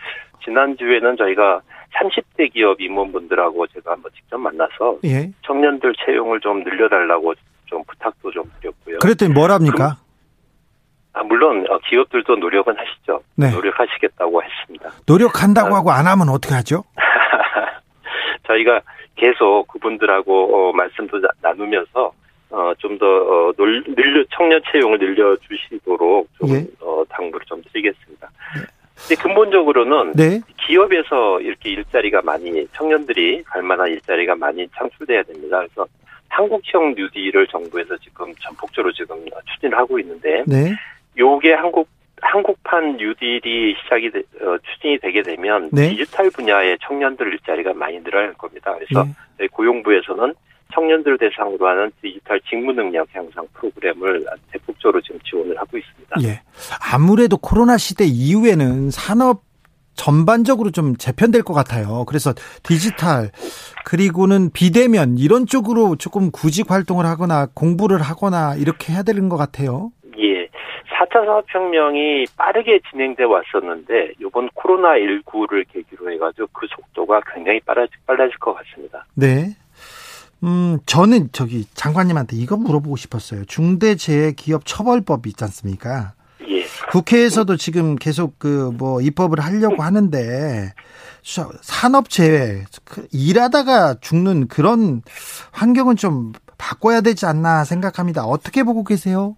지난주에는 저희가 삼십 대 기업 임원분들하고 제가 한번 직접 만나서 예. 청년들 채용을 좀 늘려달라고 좀 부탁도 좀 드렸고요. 그랬더니 뭐랍니까? 아, 물론 기업들도 노력은 하시죠. 네. 노력하시겠다고 했습니다. 노력한다고 아, 하고 안 하면 어떻게 하죠? 저희가 계속 그분들하고 어, 말씀도 나누면서 어, 좀 더, 어, 늘려, 청년 채용을 늘려주시도록 좀, 예. 어, 당부를 좀 드리겠습니다. 네. 근데 근본적으로는 네. 기업에서 이렇게 일자리가 많이, 청년들이 갈 만한 일자리가 많이 창출돼야 됩니다. 그래서 한국형 뉴딜을 정부에서 지금 전폭적으로 지금 추진을 하고 있는데, 네. 요게 한국, 한국판 뉴딜이 시작이, 되, 어, 추진이 되게 되면, 네. 디지털 분야의 청년들 일자리가 많이 늘어날 겁니다. 그래서 네. 저희 고용부에서는 청년들 대상으로 하는 디지털 직무 능력 향상 프로그램을 대폭적으로 지금 지원을 하고 있습니다. 예. 아무래도 코로나 시대 이후에는 산업 전반적으로 좀 재편될 것 같아요. 그래서 디지털 그리고는 비대면 이런 쪽으로 조금 구직 활동을 하거나 공부를 하거나 이렇게 해야 되는 것 같아요. 예. 사 차 산업혁명이 빠르게 진행돼 왔었는데 이번 코로나십구를 계기로 해가지고 그 속도가 굉장히 빨라질, 빨라질 것 같습니다. 네. 음, 저는 저기 장관님한테 이거 물어보고 싶었어요. 중대재해기업처벌법이 있지 않습니까? 예. 국회에서도 지금 계속 그 뭐 입법을 하려고 하는데 산업재해, 일하다가 죽는 그런 환경은 좀 바꿔야 되지 않나 생각합니다. 어떻게 보고 계세요?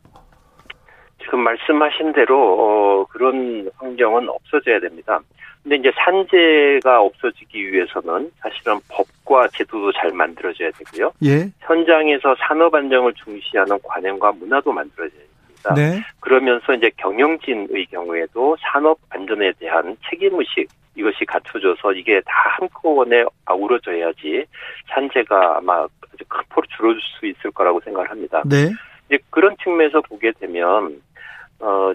지금 말씀하신 대로 어, 그런 환경은 없어져야 됩니다. 근데 이제 산재가 없어지기 위해서는 사실은 법과 제도도 잘 만들어져야 되고요. 예. 현장에서 산업 안정을 중시하는 관행과 문화도 만들어져야 됩니다. 네. 그러면서 이제 경영진의 경우에도 산업 안전에 대한 책임의식 이것이 갖춰져서 이게 다 한꺼번에 아우러져야지 산재가 아마 아주 큰 폭으로 줄어들 수 있을 거라고 생각을 합니다. 네. 이제 그런 측면에서 보게 되면 어.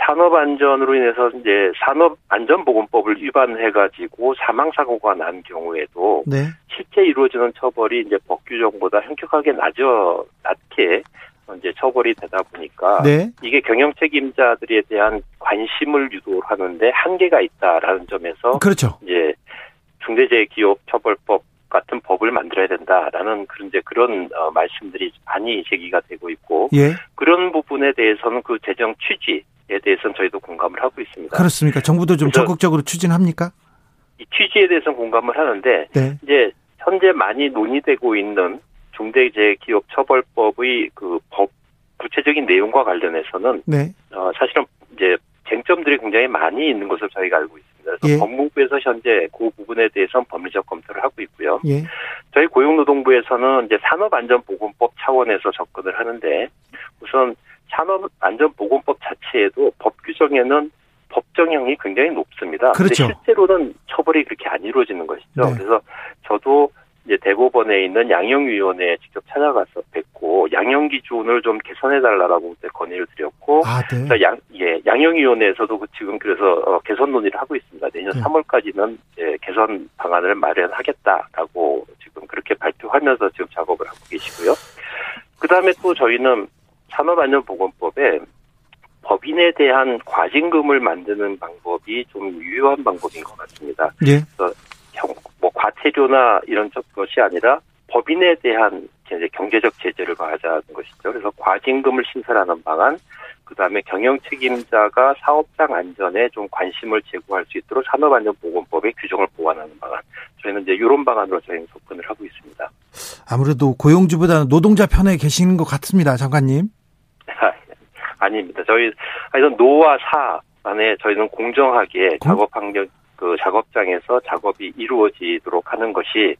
산업 안전으로 인해서 이제 산업 안전보건법을 위반해가지고 사망 사고가 난 경우에도 네. 실제 이루어지는 처벌이 이제 법 규정보다 현격하게 낮어 낮게 이제 처벌이 되다 보니까 네. 이게 경영 책임자들에 대한 관심을 유도하는데 한계가 있다라는 점에서 그렇죠. 이제 중대재해기업처벌법 같은 법을 만들어야 된다라는 그런 이제 그런 어, 말씀들이 많이 제기가 되고 있고 예. 그런 부분에 대해서는 그 제정 취지 에 대해서는 저희도 공감을 하고 있습니다. 그렇습니까? 정부도 좀 적극적으로 추진합니까? 이 취지에 대해서는 공감을 하는데 네. 이제 현재 많이 논의되고 있는 중대재해기업처벌법의 그 법 구체적인 내용과 관련해서는 네. 어, 사실은 이제 쟁점들이 굉장히 많이 있는 것을 저희가 알고 있습니다. 그래서 예. 법무부에서 현재 그 부분에 대해서는 법리적 검토를 하고 있고요. 예. 저희 고용노동부에서는 이제 산업안전보건법 차원에서 접근을 하는데 우선 산업안전보건법 자체에도 법 규정에는 법정형이 굉장히 높습니다. 그렇죠. 근데 실제로는 처벌이 그렇게 안 이루어지는 것이죠. 네. 그래서 저도 이제 대법원에 있는 양형위원회에 직접 찾아가서 뵙고 양형 기준을 좀 개선해달라고 건의를 드렸고, 아, 네. 그래서 양, 예, 양형위원회에서도 지금 그래서 개선 논의를 하고 있습니다. 내년 네. 삼월까지는 예, 개선 방안을 마련하겠다라고 지금 그렇게 발표하면서 지금 작업을 하고 계시고요. 그 다음에 또 저희는 산업안전보건법에 법인에 대한 과징금을 만드는 방법이 좀 유효한 방법인 것 같습니다. 예. 그래서 뭐 과태료나 이런 것이 아니라 법인에 대한 경제적 제재를 가하자는 것이죠. 그래서 과징금을 신설하는 방안, 그다음에 경영 책임자가 사업장 안전에 좀 관심을 제고할 수 있도록 산업안전보건법의 규정을 보완하는 방안. 저희는 이제 이런 방안으로 저희는 접근을 하고 있습니다. 아무래도 고용주보다는 노동자 편에 계시는 것 같습니다, 장관님. 아닙니다. 저희 하여튼 노와 사 안에 저희는 공정하게 공... 작업 환경 그 작업장에서 작업이 이루어지도록 하는 것이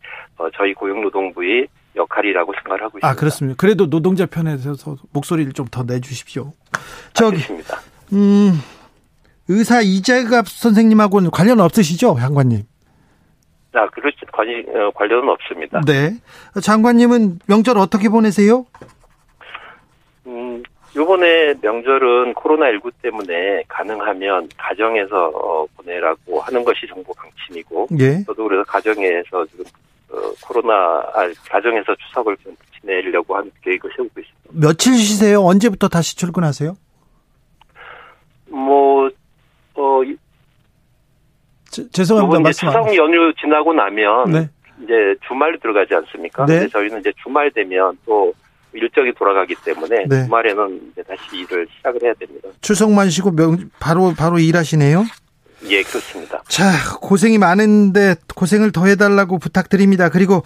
저희 고용노동부의 역할이라고 생각을 하고 있습니다. 아 그렇습니다. 그래도 노동자 편에서 목소리를 좀 더 내주십시오. 저기, 알겠습니다. 음 의사 이재갑 선생님하고는 관련 없으시죠, 장관님? 아, 그렇죠. 관이, 어, 관련은 없습니다. 네. 장관님은 명절 어떻게 보내세요? 음, 요번에 명절은 코로나십구 때문에 가능하면 가정에서 어, 보내라고 하는 것이 정부 방침이고, 예. 저도 그래서 가정에서 지금 어, 코로나, 아, 가정에서 추석을 좀 지내려고 하는 계획을 세우고 있습니다. 며칠 쉬세요? 언제부터 다시 출근하세요? 뭐, 어, 제, 죄송합니다. 말씀 추석 연휴 지나고 나면 네. 이제 주말로 들어가지 않습니까? 네. 근데 저희는 이제 주말 되면 또 일정이 돌아가기 때문에 네. 주말에는 이제 다시 일을 시작을 해야 됩니다. 추석만 쉬고 명, 바로 바로 일하시네요? 예, 그렇습니다. 자, 고생이 많은데 고생을 더 해달라고 부탁드립니다. 그리고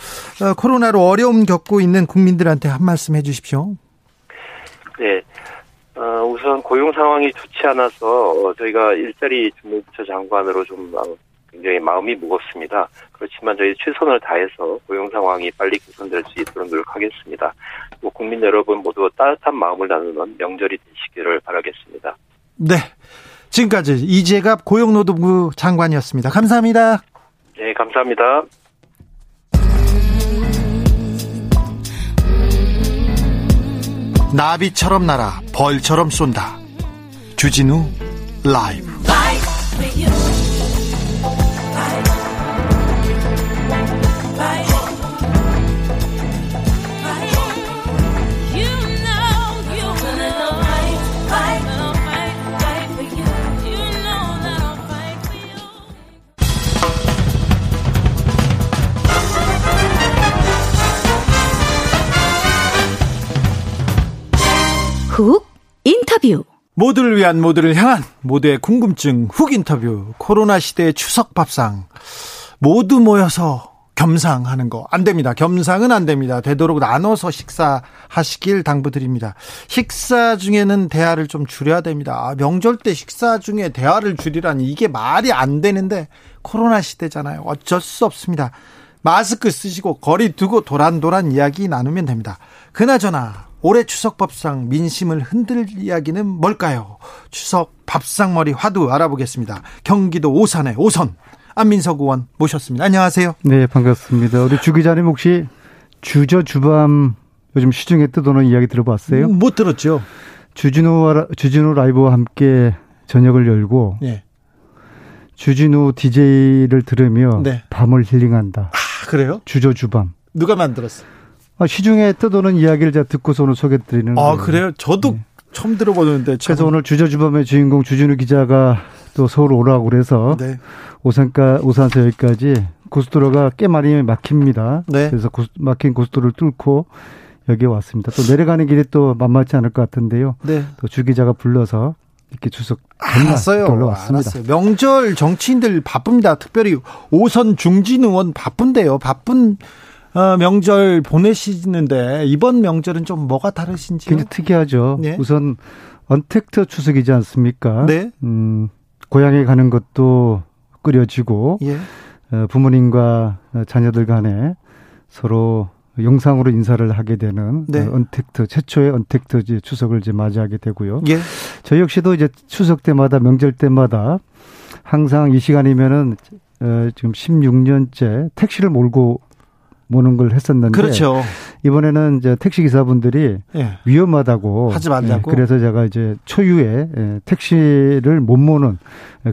어, 코로나로 어려움 겪고 있는 국민들한테 한 말씀 해주십시오. 네. 어, 우선 고용 상황이 좋지 않아서 저희가 일자리 주무부처 장관으로 좀 굉장히 마음이 무겁습니다. 그렇지만 저희 최선을 다해서 고용 상황이 빨리 개선될 수 있도록 노력하겠습니다. 또 국민 여러분 모두 따뜻한 마음을 나누는 명절이 되시기를 바라겠습니다. 네. 지금까지 이재갑 고용노동부 장관이었습니다. 감사합니다. 네, 감사합니다. 나비처럼 날아 벌처럼 쏜다. 주진우 라이브. 훅 인터뷰. 모두를 위한, 모두를 향한, 모두의 궁금증 훅 인터뷰. 코로나 시대의 추석 밥상, 모두 모여서 겸상하는 거 안 됩니다. 겸상은 안 됩니다. 되도록 나눠서 식사하시길 당부드립니다. 식사 중에는 대화를 좀 줄여야 됩니다. 아, 명절 때 식사 중에 대화를 줄이라니, 이게 말이 안 되는데 코로나 시대잖아요. 어쩔 수 없습니다. 마스크 쓰시고 거리 두고 도란도란 이야기 나누면 됩니다. 그나저나 올해 추석 밥상 민심을 흔들 이야기는 뭘까요? 추석 밥상머리 화두 알아보겠습니다. 경기도 오산의 오선 안민석 의원 모셨습니다. 안녕하세요. 네, 반갑습니다. 우리 주 기자님 혹시 주저 주밤 요즘 시중에 뜨도는 이야기 들어봤어요? 못 들었죠. 주진우와 주진우 라이브와 함께 저녁을 열고 네. 주진우 디제이를 들으며 네. 밤을 힐링한다. 아, 그래요? 주저 주밤. 누가 만들었어요? 시중에 떠도는 이야기를 제가 듣고서 오늘 소개해드리는 거예요. 아, 그래요? 저도 네. 처음 들어보는데. 참. 그래서 오늘 주저주밤의 주인공 주진우 기자가 또 서울 오라고 그래서 네. 오산가, 오산에서 여기까지 고속도로가 꽤 많이 막힙니다. 네. 그래서 고수, 막힌 고속도로를 뚫고 여기에 왔습니다. 또 내려가는 길이 또 만만치 않을 것 같은데요. 네. 또 주 기자가 불러서 이렇게 추석 알았어요. 올라왔습니다. 명절 정치인들 바쁩니다. 특별히 오선 중진 의원 바쁜데요. 바쁜. 어, 명절 보내시는데 이번 명절은 좀 뭐가 다르신지요? 굉장히 특이하죠. 네. 우선 언택트 추석이지 않습니까? 네. 음, 고향에 가는 것도 끓여지고 예. 어, 부모님과 자녀들 간에 서로 영상으로 인사를 하게 되는 네. 어, 언택트 최초의 언택트 추석을 이제 맞이하게 되고요. 예. 저희 역시도 이제 추석 때마다 명절 때마다 항상 이 시간이면은 어, 지금 십육 년째 택시를 몰고 모는 걸 했었는데 그렇죠. 이번에는 이제 택시 기사분들이 예. 위험하다고 하지 말라고 예, 그래서 제가 이제 초유의 예, 택시를 못 모는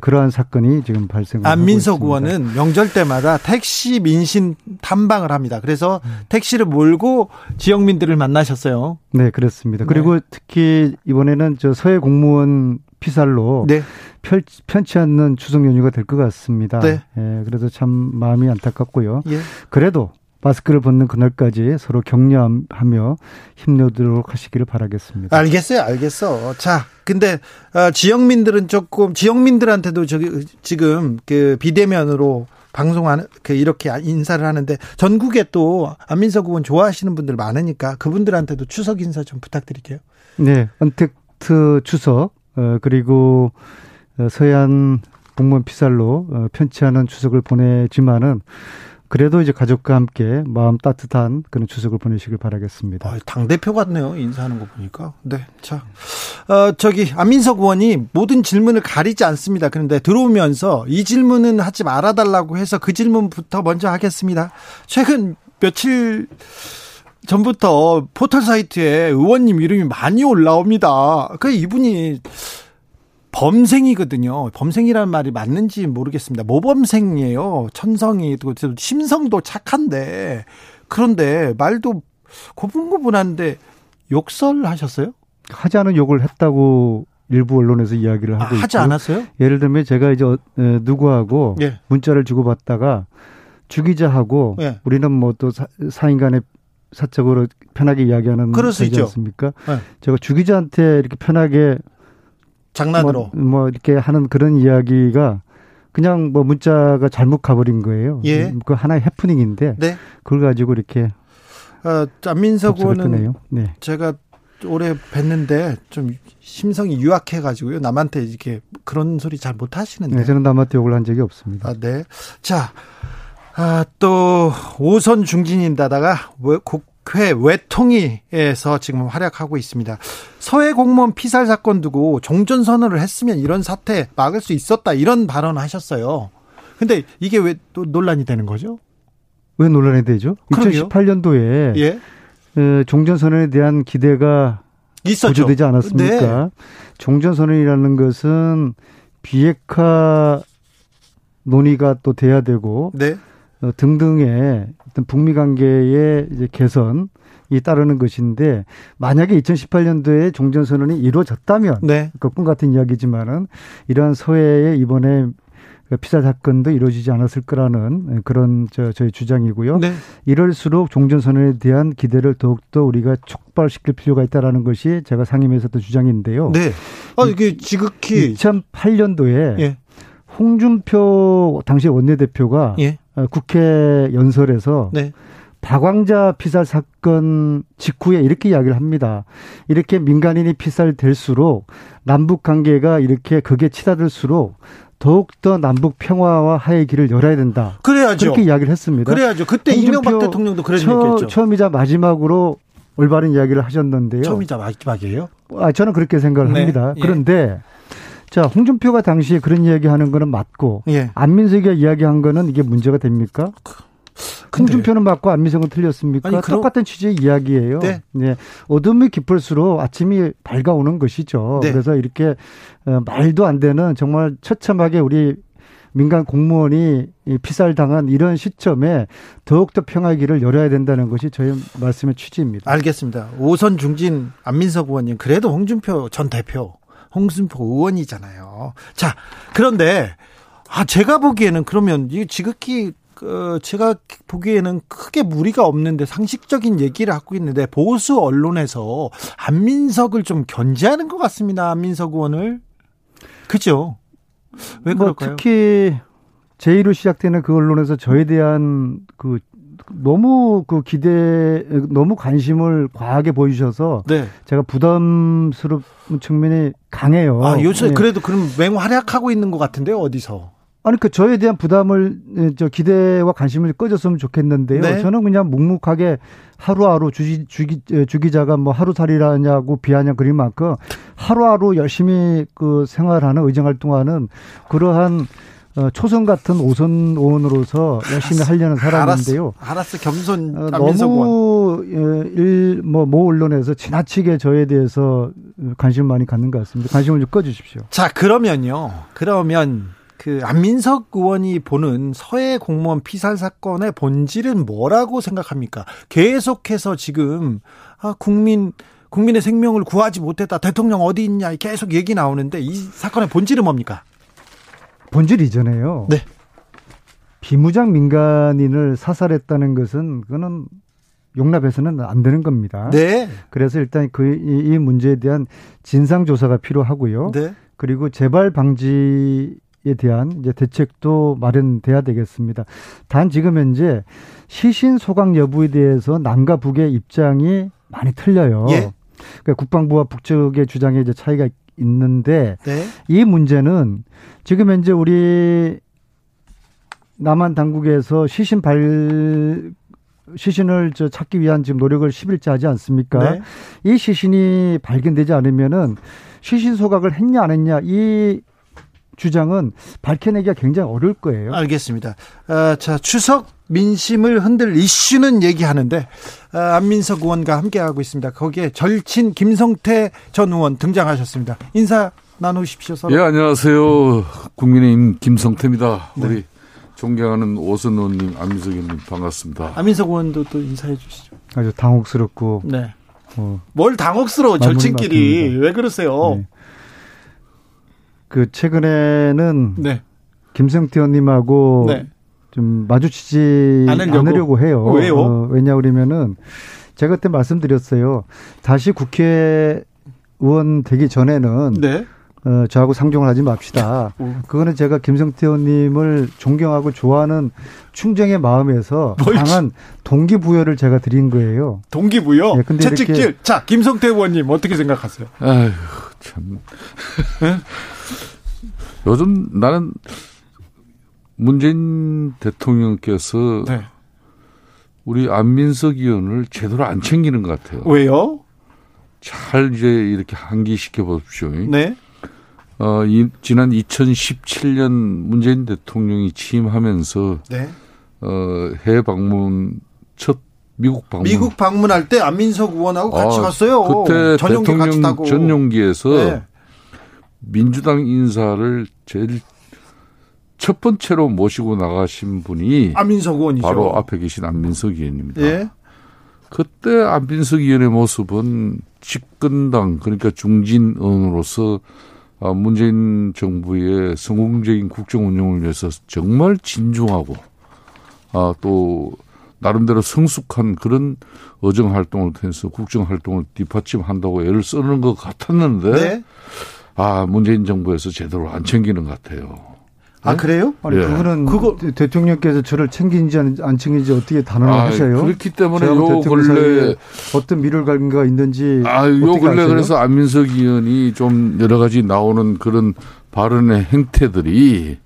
그러한 사건이 지금 발생을 하고 있습니다. 안민석 의원은 명절 때마다 택시 민심 탐방을 합니다. 그래서 택시를 몰고 지역민들을 만나셨어요. 네, 그렇습니다. 그리고 네. 특히 이번에는 저 서해 공무원 피살로 네. 펼, 편치 않는 추석 연휴가 될 것 같습니다. 네. 예, 그래서 참 마음이 안타깝고요. 예. 그래도 마스크를 벗는 그날까지 서로 격려하며 힘내도록 하시기를 바라겠습니다. 알겠어요, 알겠어. 자, 근데 지역민들은 조금 지역민들한테도 저기 지금 그 비대면으로 방송하는 이렇게 인사를 하는데 전국에 또 안민석 의원 좋아하시는 분들 많으니까 그분들한테도 추석 인사 좀 부탁드릴게요. 네, 언택트 추석 그리고 서해안 공무원 피살로 편치 않은 추석을 보내지만은. 그래도 이제 가족과 함께 마음 따뜻한 그런 추석을 보내시길 바라겠습니다. 아, 당대표 같네요. 인사하는 거 보니까. 네. 자, 어, 저기, 안민석 의원이 모든 질문을 가리지 않습니다. 그런데 들어오면서 이 질문은 하지 말아달라고 해서 그 질문부터 먼저 하겠습니다. 최근 며칠 전부터 포털 사이트에 의원님 이름이 많이 올라옵니다. 그 이분이 범생이거든요. 범생이라는 말이 맞는지 모르겠습니다. 모범생이에요. 천성이, 심성도 착한데, 그런데 말도 고분고분한데 욕설하셨어요? 하지 않은 욕을 했다고 일부 언론에서 이야기를 하고 아, 하지 있고. 않았어요? 예를 들면 제가 이제 누구하고 예. 문자를 주고받다가 주기자하고 예. 우리는 뭐 또 사인간의 사적으로 편하게 이야기하는 거지 않습니까? 네. 제가 주기자한테 이렇게 편하게 장난으로 뭐, 뭐 이렇게 하는 그런 이야기가 그냥 뭐 문자가 잘못 가버린 거예요. 예. 그 하나의 해프닝인데 네. 그걸 가지고 이렇게 아, 안민석 의원은 네. 제가 오래 뵀는데 좀 심성이 유약해가지고요. 남한테 이렇게 그런 소리 잘 못 하시는데. 네, 저는 남한테 욕을 한 적이 없습니다. 아, 네. 자. 아, 또 오선 중진인다다가 국회 외통위에서 지금 활약하고 있습니다. 서해 공무원 피살 사건 두고 종전 선언을 했으면 이런 사태 막을 수 있었다 이런 발언하셨어요. 그런데 이게 왜 또 논란이 되는 거죠? 왜 논란이 되죠? 그럼요? 이천십팔 년도에 예? 에, 종전 선언에 대한 기대가 고조되지 않았습니까? 네. 종전 선언이라는 것은 비핵화 논의가 또 돼야 되고. 네. 어, 등등의 어떤 북미 관계의 이제 개선이 따르는 것인데 만약에 이천십팔 년도에 종전선언이 이루어졌다면 네. 그 꿈 같은 이야기지만은 이러한 서해에 이번에 피살 사건도 이루어지지 않았을 거라는 그런 저, 저의 주장이고요. 네. 이럴수록 종전선언에 대한 기대를 더욱더 우리가 촉발시킬 필요가 있다라는 것이 제가 상임위에서도 주장인데요. 네. 아 이게 지극히 이천팔 년도에 예. 홍준표 당시 원내대표가 예. 국회 연설에서 네. 박왕자 피살 사건 직후에 이렇게 이야기를 합니다. 이렇게 민간인이 피살될수록 남북 관계가 이렇게 극에 치닫을수록 더욱더 남북 평화와 화해의 길을 열어야 된다. 그래야죠. 그렇게 이야기를 했습니다. 그래야죠. 그때 이명박 대통령도 그런 얘기했죠. 처음이자 마지막으로 올바른 이야기를 하셨는데요. 처음이자 마지막이에요? 아, 저는 그렇게 생각을 네. 합니다. 그런데. 예. 자, 홍준표가 당시에 그런 이야기하는 거는 맞고 예. 안민석이가 이야기한 거는 이게 문제가 됩니까? 근데. 홍준표는 맞고 안민석은 틀렸습니까? 아니, 그럼. 똑같은 취지의 이야기예요. 네. 네. 어둠이 깊을수록 아침이 밝아오는 것이죠. 네. 그래서 이렇게 말도 안 되는 정말 처참하게 우리 민간 공무원이 피살당한 이런 시점에 더욱더 평화의 길을 열어야 된다는 것이 저희 말씀의 취지입니다. 알겠습니다. 오선 중진 안민석 의원님 그래도 홍준표 전 대표 홍준표 의원이잖아요. 자, 그런데, 아, 제가 보기에는 그러면, 이 지극히, 어, 제가 보기에는 크게 무리가 없는데 상식적인 얘기를 하고 있는데 보수 언론에서 안민석을 좀 견제하는 것 같습니다. 안민석 의원을. 그죠? 왜 뭐 그럴까요? 특히, 제이로 시작되는 그 언론에서 저에 대한 그, 너무 그 기대, 너무 관심을 과하게 보여주셔서 네. 제가 부담스러운 측면이 강해요. 아, 요새 네. 그래도 그럼 맹활약하고 있는 것 같은데요, 어디서? 아니, 그 저에 대한 부담을, 저 기대와 관심을 꺼줬으면 좋겠는데요. 네. 저는 그냥 묵묵하게 하루하루 주지, 주기, 주기자가 뭐 하루살이라냐고 비하냐 그린 만큼 하루하루 열심히 그 생활하는 의정활동하는 그러한 어, 초선 같은 오선 의원으로서 열심히 알았어, 하려는 사람인데요. 알았어, 알았어 겸손. 어, 너무 일, 뭐, 모 언론에서 지나치게 저에 대해서 관심 많이 갖는 것 같습니다. 관심을 좀 꺼주십시오. 자, 그러면요. 그러면 그 안민석 의원이 보는 서해 공무원 피살 사건의 본질은 뭐라고 생각합니까? 계속해서 지금 아, 국민 국민의 생명을 구하지 못했다. 대통령 어디 있냐 계속 얘기 나오는데 이 사건의 본질은 뭡니까? 본질 이전에요. 네. 비무장 민간인을 사살했다는 것은 그거는 용납해서는 안 되는 겁니다. 네. 그래서 일단 그 이 문제에 대한 진상 조사가 필요하고요. 네. 그리고 재발 방지에 대한 이제 대책도 마련돼야 되겠습니다. 단 지금 현재 시신 소각 여부에 대해서 남과 북의 입장이 많이 틀려요. 예. 그러니까 국방부와 북측의 주장에 이제 차이가 있는데 네. 이 문제는 지금 현재 우리 남한 당국에서 시신 발 시신을 저 찾기 위한 지금 노력을 십 일째 하지 않습니까? 네. 이 시신이 발견되지 않으면은 시신 소각을 했냐 안 했냐 이 주장은 밝혀내기가 굉장히 어려울 거예요. 알겠습니다. 아, 자, 추석 민심을 흔들 이슈는 얘기하는데 아, 안민석 의원과 함께하고 있습니다. 거기에 절친 김성태 전 의원 등장하셨습니다. 인사 나누십시오. 서로. 예, 안녕하세요. 국민의힘 김성태입니다. 네. 우리 존경하는 오선 의원님, 안민석 의원님 반갑습니다. 안민석 의원도 또 인사해 주시죠. 아주 당혹스럽고. 네. 어, 뭘 당혹스러워, 절친끼리. 왜 그러세요? 네. 그 최근에는 네. 김성태 의원님하고 네. 좀 마주치지 않으려고, 않으려고 해요. 어, 왜요? 어, 왜냐 그러면은 제가 그때 말씀드렸어요. 다시 국회의원 되기 전에는 네. 어, 저하고 상종을 하지 맙시다. 음. 그거는 제가 김성태 의원님을 존경하고 좋아하는 충정의 마음에서 뭘지. 강한 동기부여를 제가 드린 거예요. 동기부여? 네, 근데 채찍질. 이렇게. 자, 김성태 의원님 어떻게 생각하세요? 아휴, 참. 요즘 나는 문재인 대통령께서 네. 우리 안민석 의원을 제대로 안 챙기는 것 같아요. 왜요? 잘 이제 이렇게 환기시켜 보십시오. 네. 어, 이, 지난 이천십칠 년 문재인 대통령이 취임하면서 네. 어, 해외 방문 첫 미국 방문 미국 방문할 때 안민석 의원하고 아, 같이 갔어요. 그때 전용기 대통령 같이 전용기에서 네. 민주당 인사를 제일 첫 번째로 모시고 나가신 분이 안민석 의원이죠. 바로 앞에 계신 안민석 의원입니다. 네. 그때 안민석 의원의 모습은 집권당 그러니까 중진응으로서 문재인 정부의 성공적인 국정 운영을 위해서 정말 진중하고 또 나름대로 성숙한 그런 어정 활동을 통해서 국정 활동을 뒷받침한다고 애를 쓰는 것 같았는데 네? 아 문재인 정부에서 제대로 안 챙기는 것 같아요. 네? 아 그래요? 아니 예. 그거는 그거 대통령께서 저를 챙긴지 안 챙긴지 어떻게 단언을 아, 하세요? 그렇기 때문에 요 근래 어떤 미룰감가 있는지 아, 요 근래 그래서 안민석 의원이 좀 여러 가지 나오는 그런 발언의 행태들이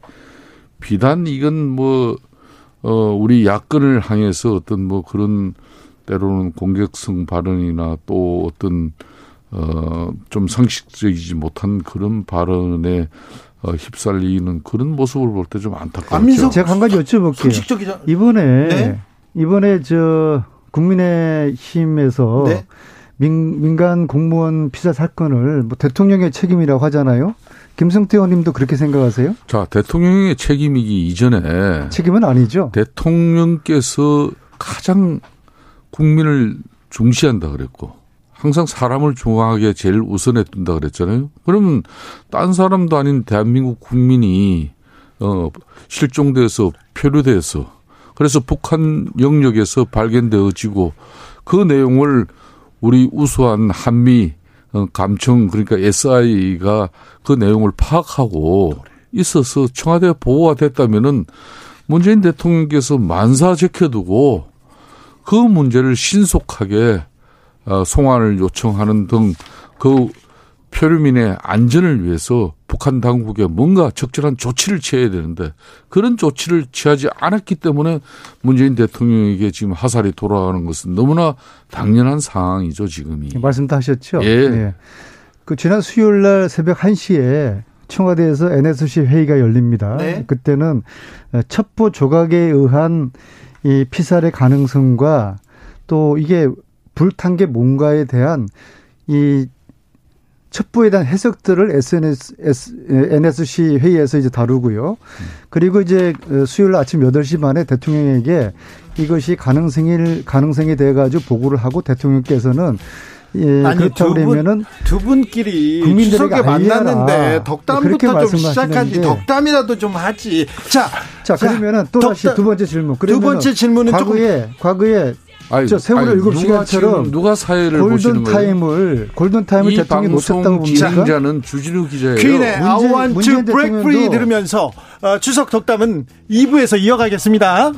비단 이건 뭐 어, 우리 야권을 향해서 어떤 뭐 그런 때로는 공격성 발언이나 또 어떤 어, 좀 상식적이지 못한 그런 발언에 어, 휩쓸리는 그런 모습을 볼 때 좀 안타깝죠. 안민석 제가 한 가지 여쭤볼게요. 상식적이자... 이번에 네? 이번에 저 국민의힘에서 네? 민, 민간 공무원 피사 사건을 뭐 대통령의 책임이라고 하잖아요. 김성태 의원님도 그렇게 생각하세요? 자, 대통령의 책임이기 이전에 책임은 아니죠. 대통령께서 가장 국민을 중시한다 그랬고. 항상 사람을 중요하게 제일 우선에 둔다 그랬잖아요. 그러면 딴 사람도 아닌 대한민국 국민이 어, 실종돼서 표류돼서 그래서 북한 영역에서 발견되어지고 그 내용을 우리 우수한 한미 감청 그러니까 에스아이가 그 내용을 파악하고 있어서 청와대 보호가 됐다면은 문재인 대통령께서 만사 제켜두고 그 문제를 신속하게 어, 송환을 요청하는 등 그 표류민의 안전을 위해서 북한 당국에 뭔가 적절한 조치를 취해야 되는데 그런 조치를 취하지 않았기 때문에 문재인 대통령에게 지금 화살이 돌아가는 것은 너무나 당연한 상황이죠, 지금이. 말씀도 하셨죠? 예. 예. 그 지난 수요일 날 새벽 한 시에 청와대에서 엔에스씨 회의가 열립니다. 네? 그때는 첩보 조각에 의한 이 피살의 가능성과 또 이게 불탄 게 뭔가에 대한 이 첩보에 대한 해석들을 에스엔에스, 엔에스씨 회의에서 이제 다루고요. 그리고 이제 수요일 아침 여덟 시 반에 대통령에게 이것이 가능성일, 가능성에 대해 가지고 보고를 하고 대통령께서는 예, 아니, 그렇다고 그러면은 두 분끼리 추석에 만났는데 덕담부터 좀 시작하지 덕담이라도 좀 하지. 자, 자, 자 그러면은 또 덕담, 다시 두 번째 질문. 두 번째 질문은 과거에 조금. 과거에 아니, 저 세월호 일곱 시간처럼 누가 사회를 보시는 거예요? 골든타임을 골든타임을 대통령이 놓쳤다고 봅니다. 이 방송 진행자는 주진우 기자예요. 퀸의 I want to break free 들으면서 어, 추석 덕담은 이 부에서 이어가겠습니다.